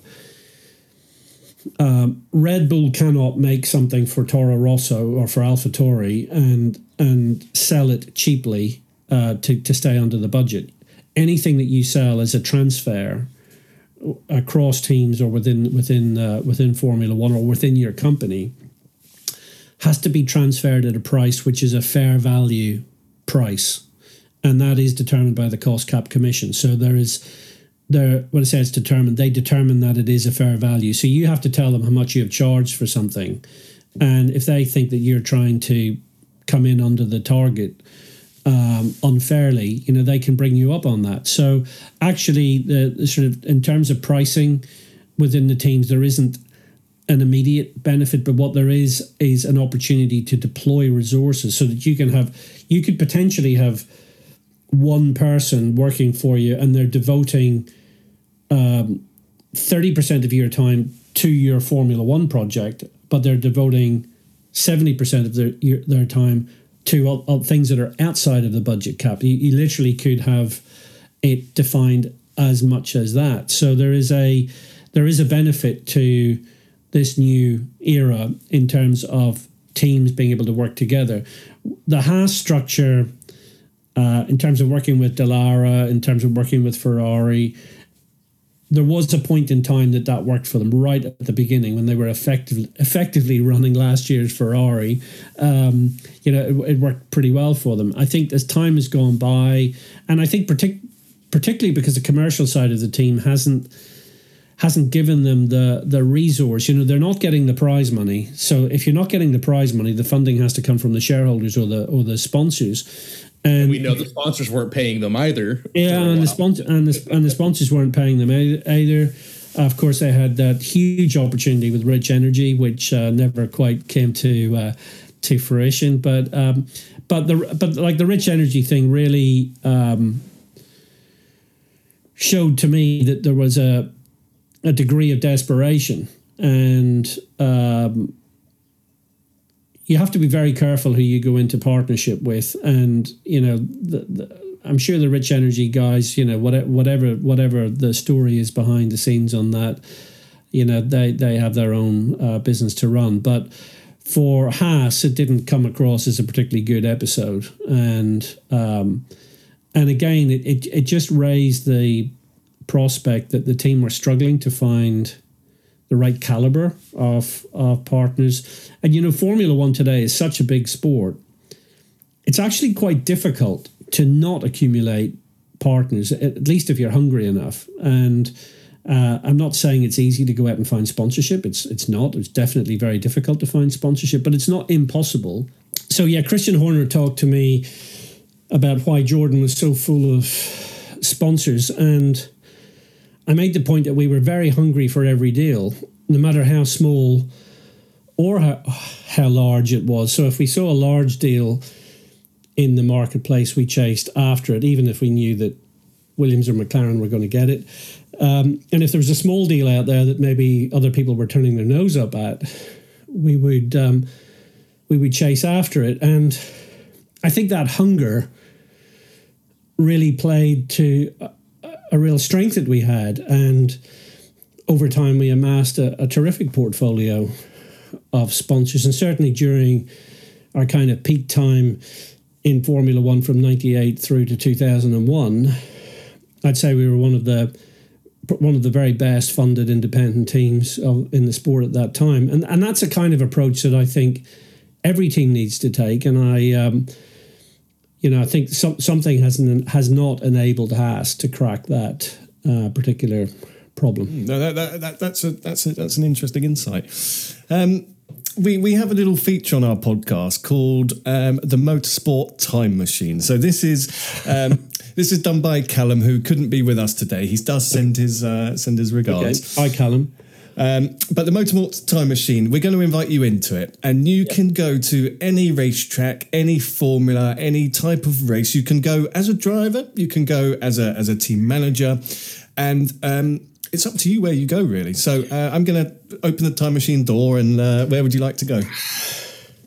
um, Red Bull cannot make something for Toro Rosso or for AlphaTauri and and sell it cheaply uh, to to stay under the budget. Anything that you sell as a transfer across teams or within within uh, within Formula One or within your company has to be transferred at a price which is a fair value price, and that is determined by the cost cap commission. So there is. They're, when I say it's determined, they determine that it is a fair value. So you have to tell them how much you have charged for something. And if they think that you're trying to come in under the target um, unfairly, you know, they can bring you up on that. So actually, the, the sort of in terms of pricing within the teams, there isn't an immediate benefit, but what there is is an opportunity to deploy resources so that you can have, you could potentially have one person working for you and they're devoting um, thirty percent of your time to your Formula One project, but they're devoting seventy percent of their their time to all, all things that are outside of the budget cap. You, you literally could have it defined as much as that. So there is a there is a benefit to this new era in terms of teams being able to work together. The Haas structure, Uh, in terms of working with Dallara, in terms of working with Ferrari, there was a point in time that that worked for them right at the beginning when they were effectively effectively running last year's Ferrari. Um, you know, it, it worked pretty well for them. I think as time has gone by, and I think partic- particularly because the commercial side of the team hasn't hasn't given them the the resource. You know, they're not getting the prize money. So if you're not getting the prize money, the funding has to come from the shareholders or the or the sponsors. And, and we know the sponsors weren't paying them either. Yeah, and the, sponsor, and, the, and the sponsors weren't paying them either. Of course, they had that huge opportunity with Rich Energy, which uh, never quite came to uh, to fruition. But um, but the but like the Rich Energy thing really um, showed to me that there was a a degree of desperation, and um, you have to be very careful who you go into partnership with. And, you know, the, the, I'm sure the Rich Energy guys, you know, whatever, whatever whatever the story is behind the scenes on that, you know, they, they have their own uh, business to run. But for Haas, it didn't come across as a particularly good episode. And um, and again, it, it, it just raised the prospect that the team were struggling to find the right caliber of of partners. And, you know, Formula One today is such a big sport it's actually quite difficult to not accumulate partners, at least if you're hungry enough. And uh, I'm not saying it's easy to go out and find sponsorship. It's it's not. It's definitely very difficult to find sponsorship, but it's not impossible. So, yeah, Christian Horner talked to me about why Jordan was so full of sponsors. And I made the point that we were very hungry for every deal, no matter how small or how, how large it was. So if we saw a large deal in the marketplace, we chased after it, even if we knew that Williams or McLaren were going to get it. Um, and if there was a small deal out there that maybe other people were turning their nose up at, we would um, we would chase after it. And I think that hunger really played to a, a real strength that we had. And over time, we amassed a, a terrific portfolio of sponsors. And certainly during our kind of peak time in Formula One from ninety-eight through to two thousand one, I'd say we were one of the one of the very best funded independent teams of, in the sport at that time. And and that's a kind of approach that I think every team needs to take. And I, um, you know, I think some, something has has not enabled Haas to crack that uh, particular problem. No, that, that, that, that's a that's a, that's an interesting insight. Um, We we have a little feature on our podcast called um, the Motorsport Time Machine. So this is um, this is done by Callum, who couldn't be with us today. He does send his uh, send his regards. Okay. Hi, Callum. Um, but the Motorsport Time Machine, we're going to invite you into it, and you yep. can go to any racetrack, any formula, any type of race. You can go as a driver, you can go as a as a team manager, and Um, it's up to you where you go, really. So uh, I'm going to open the time machine door and uh, where would you like to go?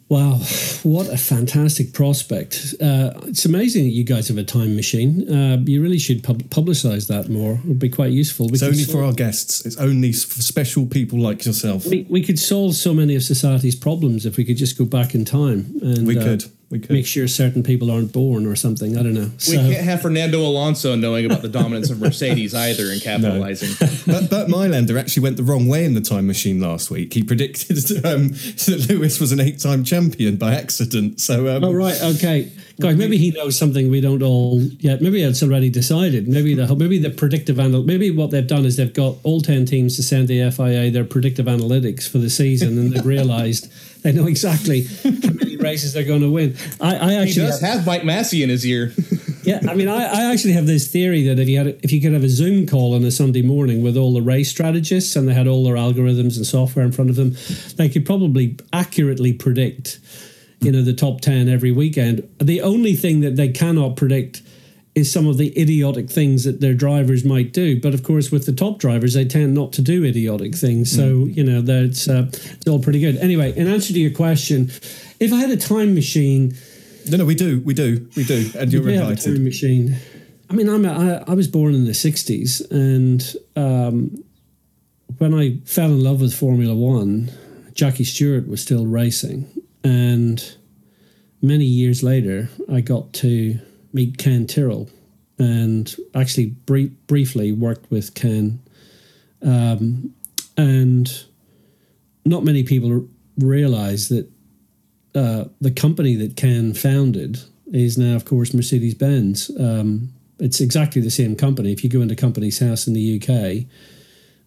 Wow, what a fantastic prospect. Uh, it's amazing that you guys have a time machine. Uh, you really should pub- publicise that more. It would be quite useful. We it's only solve- for our guests. It's only for special people like yourself. We, we could solve so many of society's problems if we could just go back in time. And, we could. Uh, We could. Make sure certain people aren't born or something. I don't know. We so. can't have Fernando Alonso knowing about the dominance of Mercedes either and capitalizing. No. But Bert Mylander actually went the wrong way in the time machine last week. He predicted um, that Lewis was an eight-time champion by accident. So, um, oh, right. Okay. God, maybe he knows something we don't all yet. Maybe it's already decided. Maybe the maybe the predictive anal- Maybe what they've done is they've got all ten teams to send the F I A their predictive analytics for the season, and they've realised they know exactly how many races they're going to win. I, I actually he does have Mike Massey in his ear. Yeah, I mean, I, I actually have this theory that if you had a, if you could have a Zoom call on a Sunday morning with all the race strategists and they had all their algorithms and software in front of them, they could probably accurately predict, you know, the top ten every weekend. The only thing that they cannot predict is some of the idiotic things that their drivers might do. But of course, with the top drivers, they tend not to do idiotic things. So, you know, that's uh, it's all pretty good. Anyway, in answer to your question, if I had a time machine... No, no, we do, we do, we do. And you're invited. Time machine. I mean, I'm a, I, I was born in the sixties. And um, when I fell in love with Formula One, Jackie Stewart was still racing. And many years later, I got to meet Ken Tyrrell and actually brief, briefly worked with Ken. Um, and not many people realize that uh, the company that Ken founded is now, of course, Mercedes-Benz. Um, it's exactly the same company. If you go into Company's House in the U K,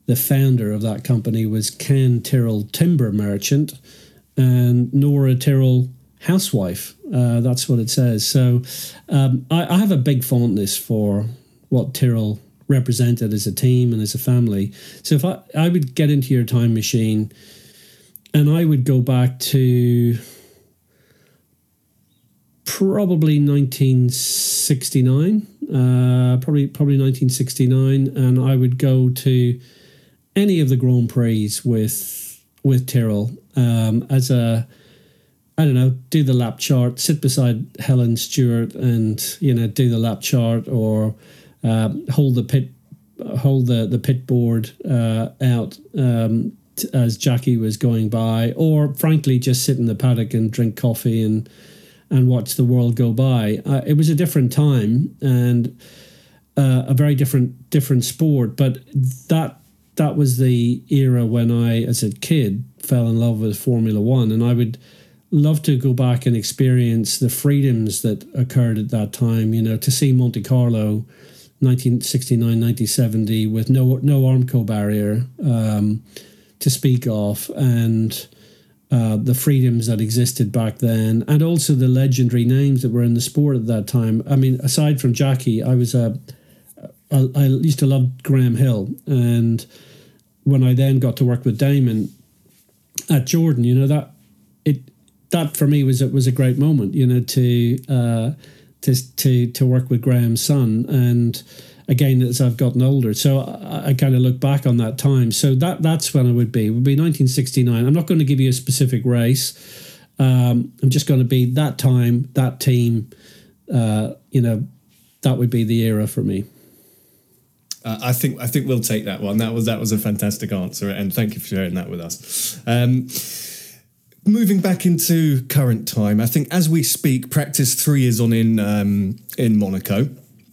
the founder of that company was Ken Tyrrell, timber merchant, and Nora Tyrrell, housewife. Uh, that's what it says. So um, I, I have a big fondness for what Tyrrell represented as a team and as a family. So if I, I would get into your time machine and I would go back to probably nineteen sixty-nine, uh, probably probably nineteen sixty-nine, and I would go to any of the Grand Prix with, with Tyrrell um, as a I don't know, do the lap chart, sit beside Helen Stewart and, you know, do the lap chart or uh, hold the pit hold the, the pit board uh, out um, t- as Jackie was going by, or frankly just sit in the paddock and drink coffee and and watch the world go by. Uh, it was a different time and uh, a very different different sport, but that that was the era when I, as a kid, fell in love with Formula One, and I would love to go back and experience the freedoms that occurred at that time, you know, to see Monte Carlo nineteen sixty-nine, nineteen seventy with no no Armco barrier um, to speak of, and uh, the freedoms that existed back then, and also the legendary names that were in the sport at that time. I mean, aside from Jackie, I was a, I, I used to love Graham Hill, and when I then got to work with Damon at Jordan, you know, that it that for me was it was a great moment, you know, to. Uh, To, to to work with Graham's son, and again as I've gotten older, so I, I kind of look back on that time. So that that's when I would be. It would be nineteen sixty-nine. I'm not going to give you a specific race. Um, I'm just going to be that time, that team. Uh, you know, that would be the era for me. Uh, I think I think we'll take that one. That was that was a fantastic answer, and thank you for sharing that with us. Um, Moving back into current time, I think as we speak, practice three is on in um, in Monaco.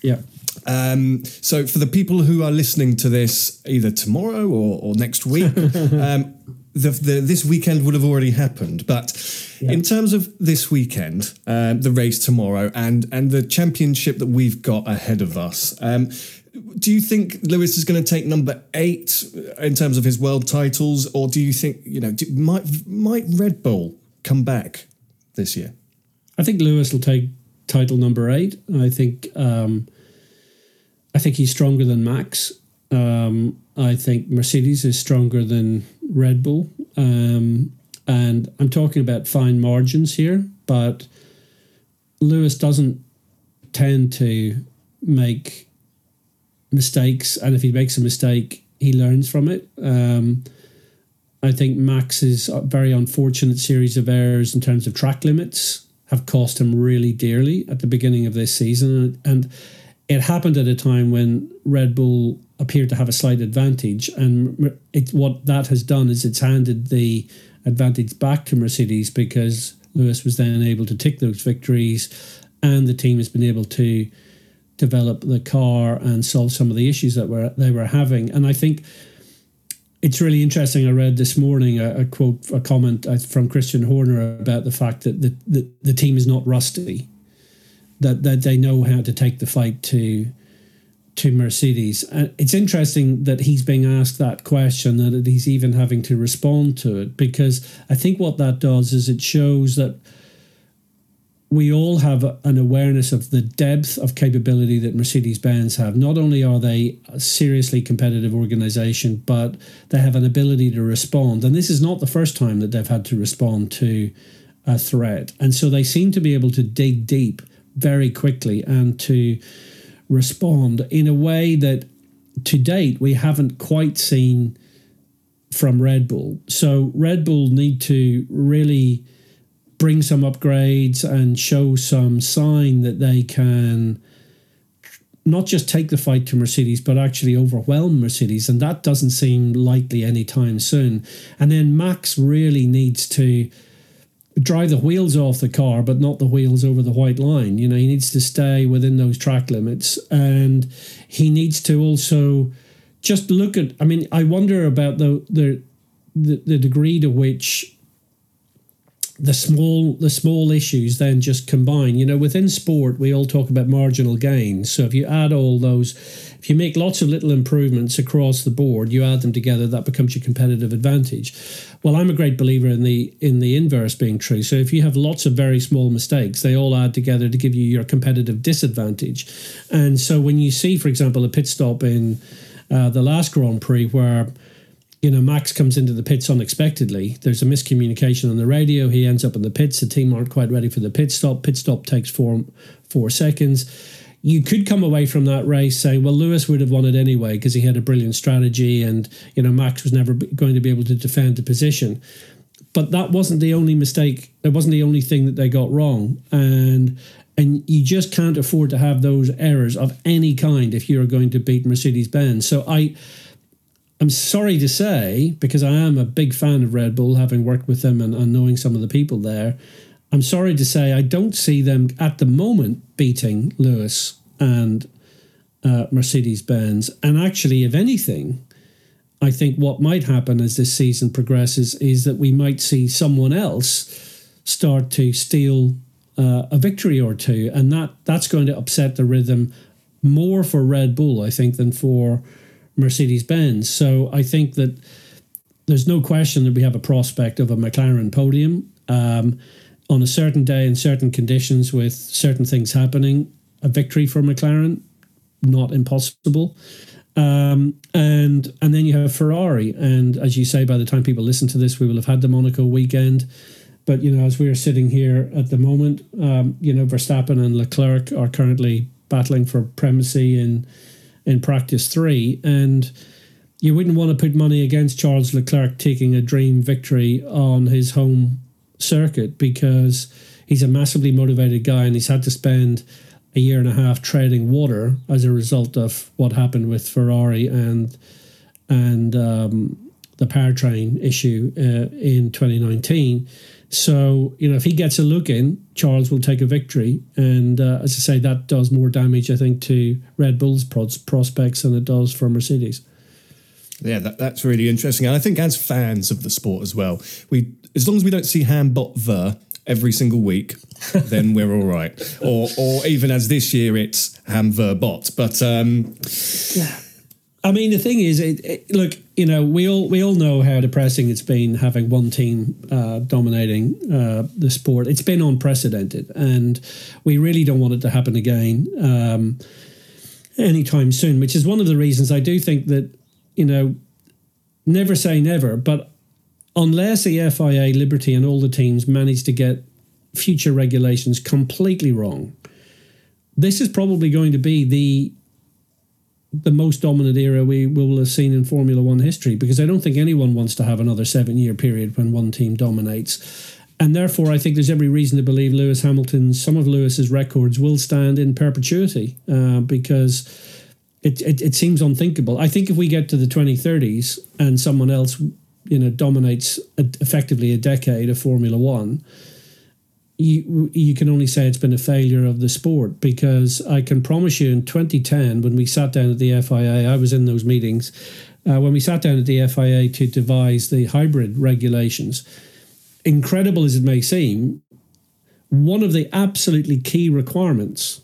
Yeah. Um, so for the people who are listening to this either tomorrow or, or next week, um, the, the, this weekend would have already happened. But yeah. in terms of this weekend, um, the race tomorrow and, and the championship that we've got ahead of us, um, do you think Lewis is going to take number eight in terms of his world titles, or do you think, you know, do, might might Red Bull come back this year? I think Lewis will take title number eight. I think um, I think he's stronger than Max. Um, I think Mercedes is stronger than Red Bull, um, and I'm talking about fine margins here. But Lewis doesn't tend to make mistakes, and if he makes a mistake, he learns from it. Um, I think Max's very unfortunate series of errors in terms of track limits have cost him really dearly at the beginning of this season, and it happened at a time when Red Bull appeared to have a slight advantage, and it, what that has done is it's handed the advantage back to Mercedes, because Lewis was then able to take those victories, and the team has been able to develop the car and solve some of the issues that were they were having. And I think it's really interesting. I read this morning a, a quote, a comment from Christian Horner about the fact that the, the, the team is not rusty, that that they know how to take the fight to to Mercedes. And it's interesting that he's being asked that question, that he's even having to respond to it, because I think what that does is it shows that we all have an awareness of the depth of capability that Mercedes-Benz have. Not only are they a seriously competitive organization, but they have an ability to respond. And this is not the first time that they've had to respond to a threat. And so they seem to be able to dig deep very quickly and to respond in a way that to date we haven't quite seen from Red Bull. So Red Bull need to really bring some upgrades and show some sign that they can not just take the fight to Mercedes, but actually overwhelm Mercedes. And that doesn't seem likely anytime soon. And then Max really needs to drive the wheels off the car, but not the wheels over the white line. You know, he needs to stay within those track limits. And he needs to also just look at, I mean, I wonder about the the the, the degree to which the small the small issues then just combine. You know, within sport, we all talk about marginal gains. So if you add all those, if you make lots of little improvements across the board, you add them together, that becomes your competitive advantage. Well, I'm a great believer in the in the inverse being true. So if you have lots of very small mistakes, they all add together to give you your competitive disadvantage. And so when you see, for example, a pit stop in uh, the last Grand Prix where, you know, Max comes into the pits unexpectedly. There's a miscommunication on the radio. He ends up in the pits. The team aren't quite ready for the pit stop. Pit stop takes four, four seconds. You could come away from that race saying, well, Lewis would have won it anyway because he had a brilliant strategy and, you know, Max was never going to be able to defend the position. But that wasn't the only mistake. That wasn't the only thing that they got wrong. And and you just can't afford to have those errors of any kind if you're going to beat Mercedes-Benz. So I... I'm sorry to say, because I am a big fan of Red Bull, having worked with them and, and knowing some of the people there, I'm sorry to say I don't see them at the moment beating Lewis and uh, Mercedes-Benz. And actually, if anything, I think what might happen as this season progresses is that we might see someone else start to steal uh, a victory or two, and that that's going to upset the rhythm more for Red Bull, I think, than for Mercedes-Benz. So I think that there's no question that we have a prospect of a McLaren podium um, on a certain day in certain conditions with certain things happening. A victory for McLaren, not impossible. Um, and and then you have Ferrari. And as you say, by the time people listen to this, we will have had the Monaco weekend. But, you know, as we are sitting here at the moment, um, you know, Verstappen and Leclerc are currently battling for primacy in in practice three. And you wouldn't want to put money against Charles Leclerc taking a dream victory on his home circuit, because he's a massively motivated guy and he's had to spend a year and a half treading water as a result of what happened with Ferrari and and um, the powertrain issue uh, in twenty nineteen. So, you know, if he gets a look in, Charles will take a victory. And uh, as I say, that does more damage, I think, to Red Bull's pros- prospects than it does for Mercedes. Yeah, that, that's really interesting. And I think as fans of the sport as well, we as long as we don't see Hambot Ver every single week, then we're all right. Or or even as this year, it's Ham Ver Bot. But um, yeah, I mean, the thing is, it, it, look, you know, we all we all know how depressing it's been having one team uh, dominating uh, the sport. It's been unprecedented, and we really don't want it to happen again um, anytime soon. Which is one of the reasons I do think that, you know, never say never, but unless the F I A, Liberty and all the teams manage to get future regulations completely wrong, this is probably going to be the the most dominant era we will have seen in Formula One history, because I don't think anyone wants to have another seven-year period when one team dominates. And therefore, I think there's every reason to believe Lewis Hamilton, some of Lewis's records will stand in perpetuity uh, because it, it, it seems unthinkable. I think if we get to the twenty thirties and someone else, you know, dominates effectively a decade of Formula One, you you can only say it's been a failure of the sport, because I can promise you in twenty ten, when we sat down at the F I A, I was in those meetings, uh, when we sat down at the F I A to devise the hybrid regulations, incredible as it may seem, one of the absolutely key requirements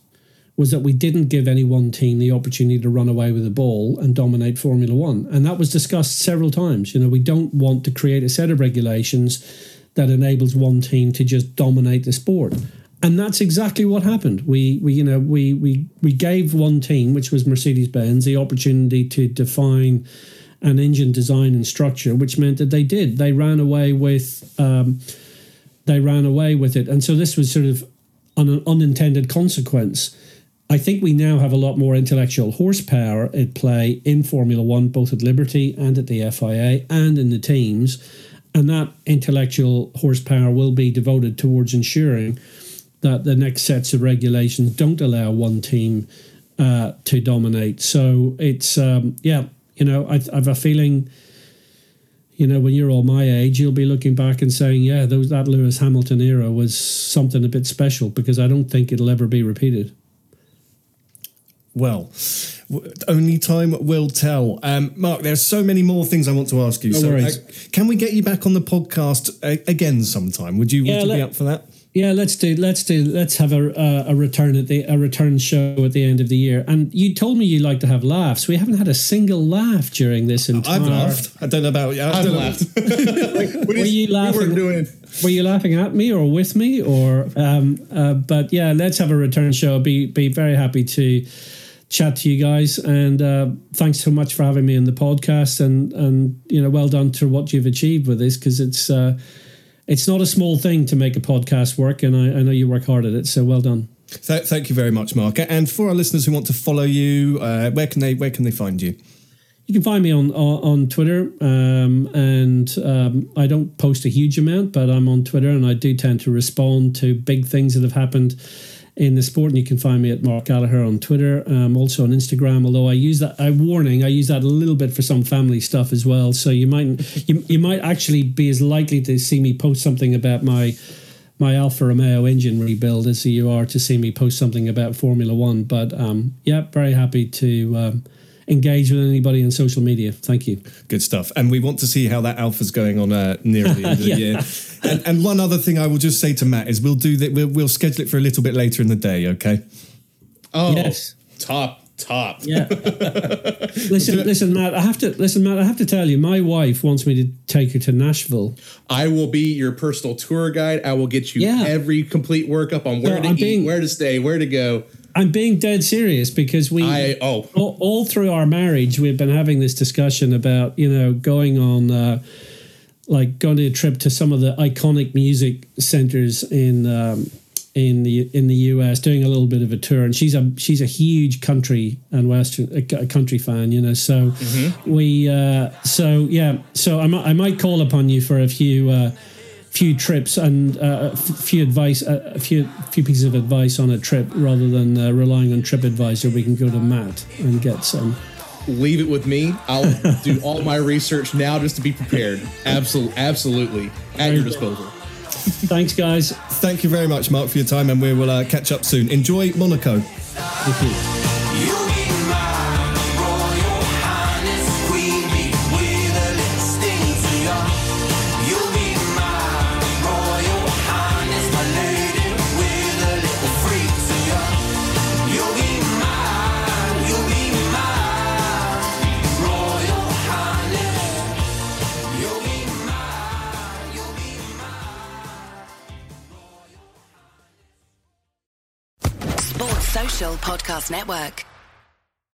was that we didn't give any one team the opportunity to run away with the ball and dominate Formula One. And that was discussed several times. You know, we don't want to create a set of regulations that enables one team to just dominate the sport. And that's exactly what happened. We, we you know, we we we gave one team, which was Mercedes-Benz, the opportunity to define an engine design and structure, which meant that they did. They ran away with, um, they ran away with it. And so this was sort of an unintended consequence. I think we now have a lot more intellectual horsepower at play in Formula One, both at Liberty and at the F I A and in the teams. And that intellectual horsepower will be devoted towards ensuring that the next sets of regulations don't allow one team uh, to dominate. So it's, um, yeah, you know, I, I have a feeling, you know, when you're all my age, you'll be looking back and saying, yeah, those, that Lewis Hamilton era was something a bit special, because I don't think it'll ever be repeated. Well, only time will tell. Um, Mark, there are so many more things I want to ask you. No so, uh, can we get you back on the podcast uh, again sometime? Would you, yeah, would you let, be up for that? Yeah, let's do. Let's do. Let's have a uh, a return at the a return show at the end of the year. And you told me you like to have laughs. We haven't had a single laugh during this entire. I've laughed. I don't know about you. I've, I've laughed. Like, what were is, you laughing? We weren't doing. Were you laughing at me or with me or? Um, uh, but yeah, let's have a return show. I'll be be very happy to chat to you guys, and uh, thanks so much for having me in the podcast, and and you know, well done to what you've achieved with this, because it's uh, it's not a small thing to make a podcast work, and I, I know you work hard at it, so well done. Th- thank you very much, Mark. And for our listeners who want to follow you, uh, where can they where can they find you? You can find me on on, on Twitter, um, and um, I don't post a huge amount, but I'm on Twitter, and I do tend to respond to big things that have happened in the sport, and you can find me at Mark Gallagher on Twitter, um, also on Instagram, although I use that, I warning, I use that a little bit for some family stuff as well, so you might you, you might actually be as likely to see me post something about my my Alfa Romeo engine rebuild as you are to see me post something about Formula One, but um, yeah, very happy to um, engage with anybody on social media. Thank you. Good stuff. And we want to see how that alpha's going on uh, near the end of the yeah. year. And, and one other thing I will just say to Matt is we'll do that. We'll, we'll schedule it for a little bit later in the day. Okay. Oh, yes. top. Top. Yeah. listen, listen, Matt. I have to listen, Matt. I have to tell you, my wife wants me to take her to Nashville. I will be your personal tour guide. I will get you yeah. every complete workup on where no, to I'm eat, being, where to stay, where to go. I'm being dead serious because we I, oh all, all through our marriage we've been having this discussion about you know going on uh, like going to a trip to some of the iconic music centers in. Um, In the in the U S, doing a little bit of a tour, and she's a she's a huge country and western a country fan, you know. So mm-hmm. we uh, so yeah, so I might I might call upon you for a few uh, few trips and uh, a few advice, a few few pieces of advice on a trip rather than uh, relying on TripAdvisor. We can go to Matt and get some. Leave it with me. I'll do all my research now just to be prepared. Absolutely, absolutely at your disposal. Thanks, guys. Thank you very much, Mark, for your time, and we will uh, catch up soon. Enjoy Monaco. Podcast Network.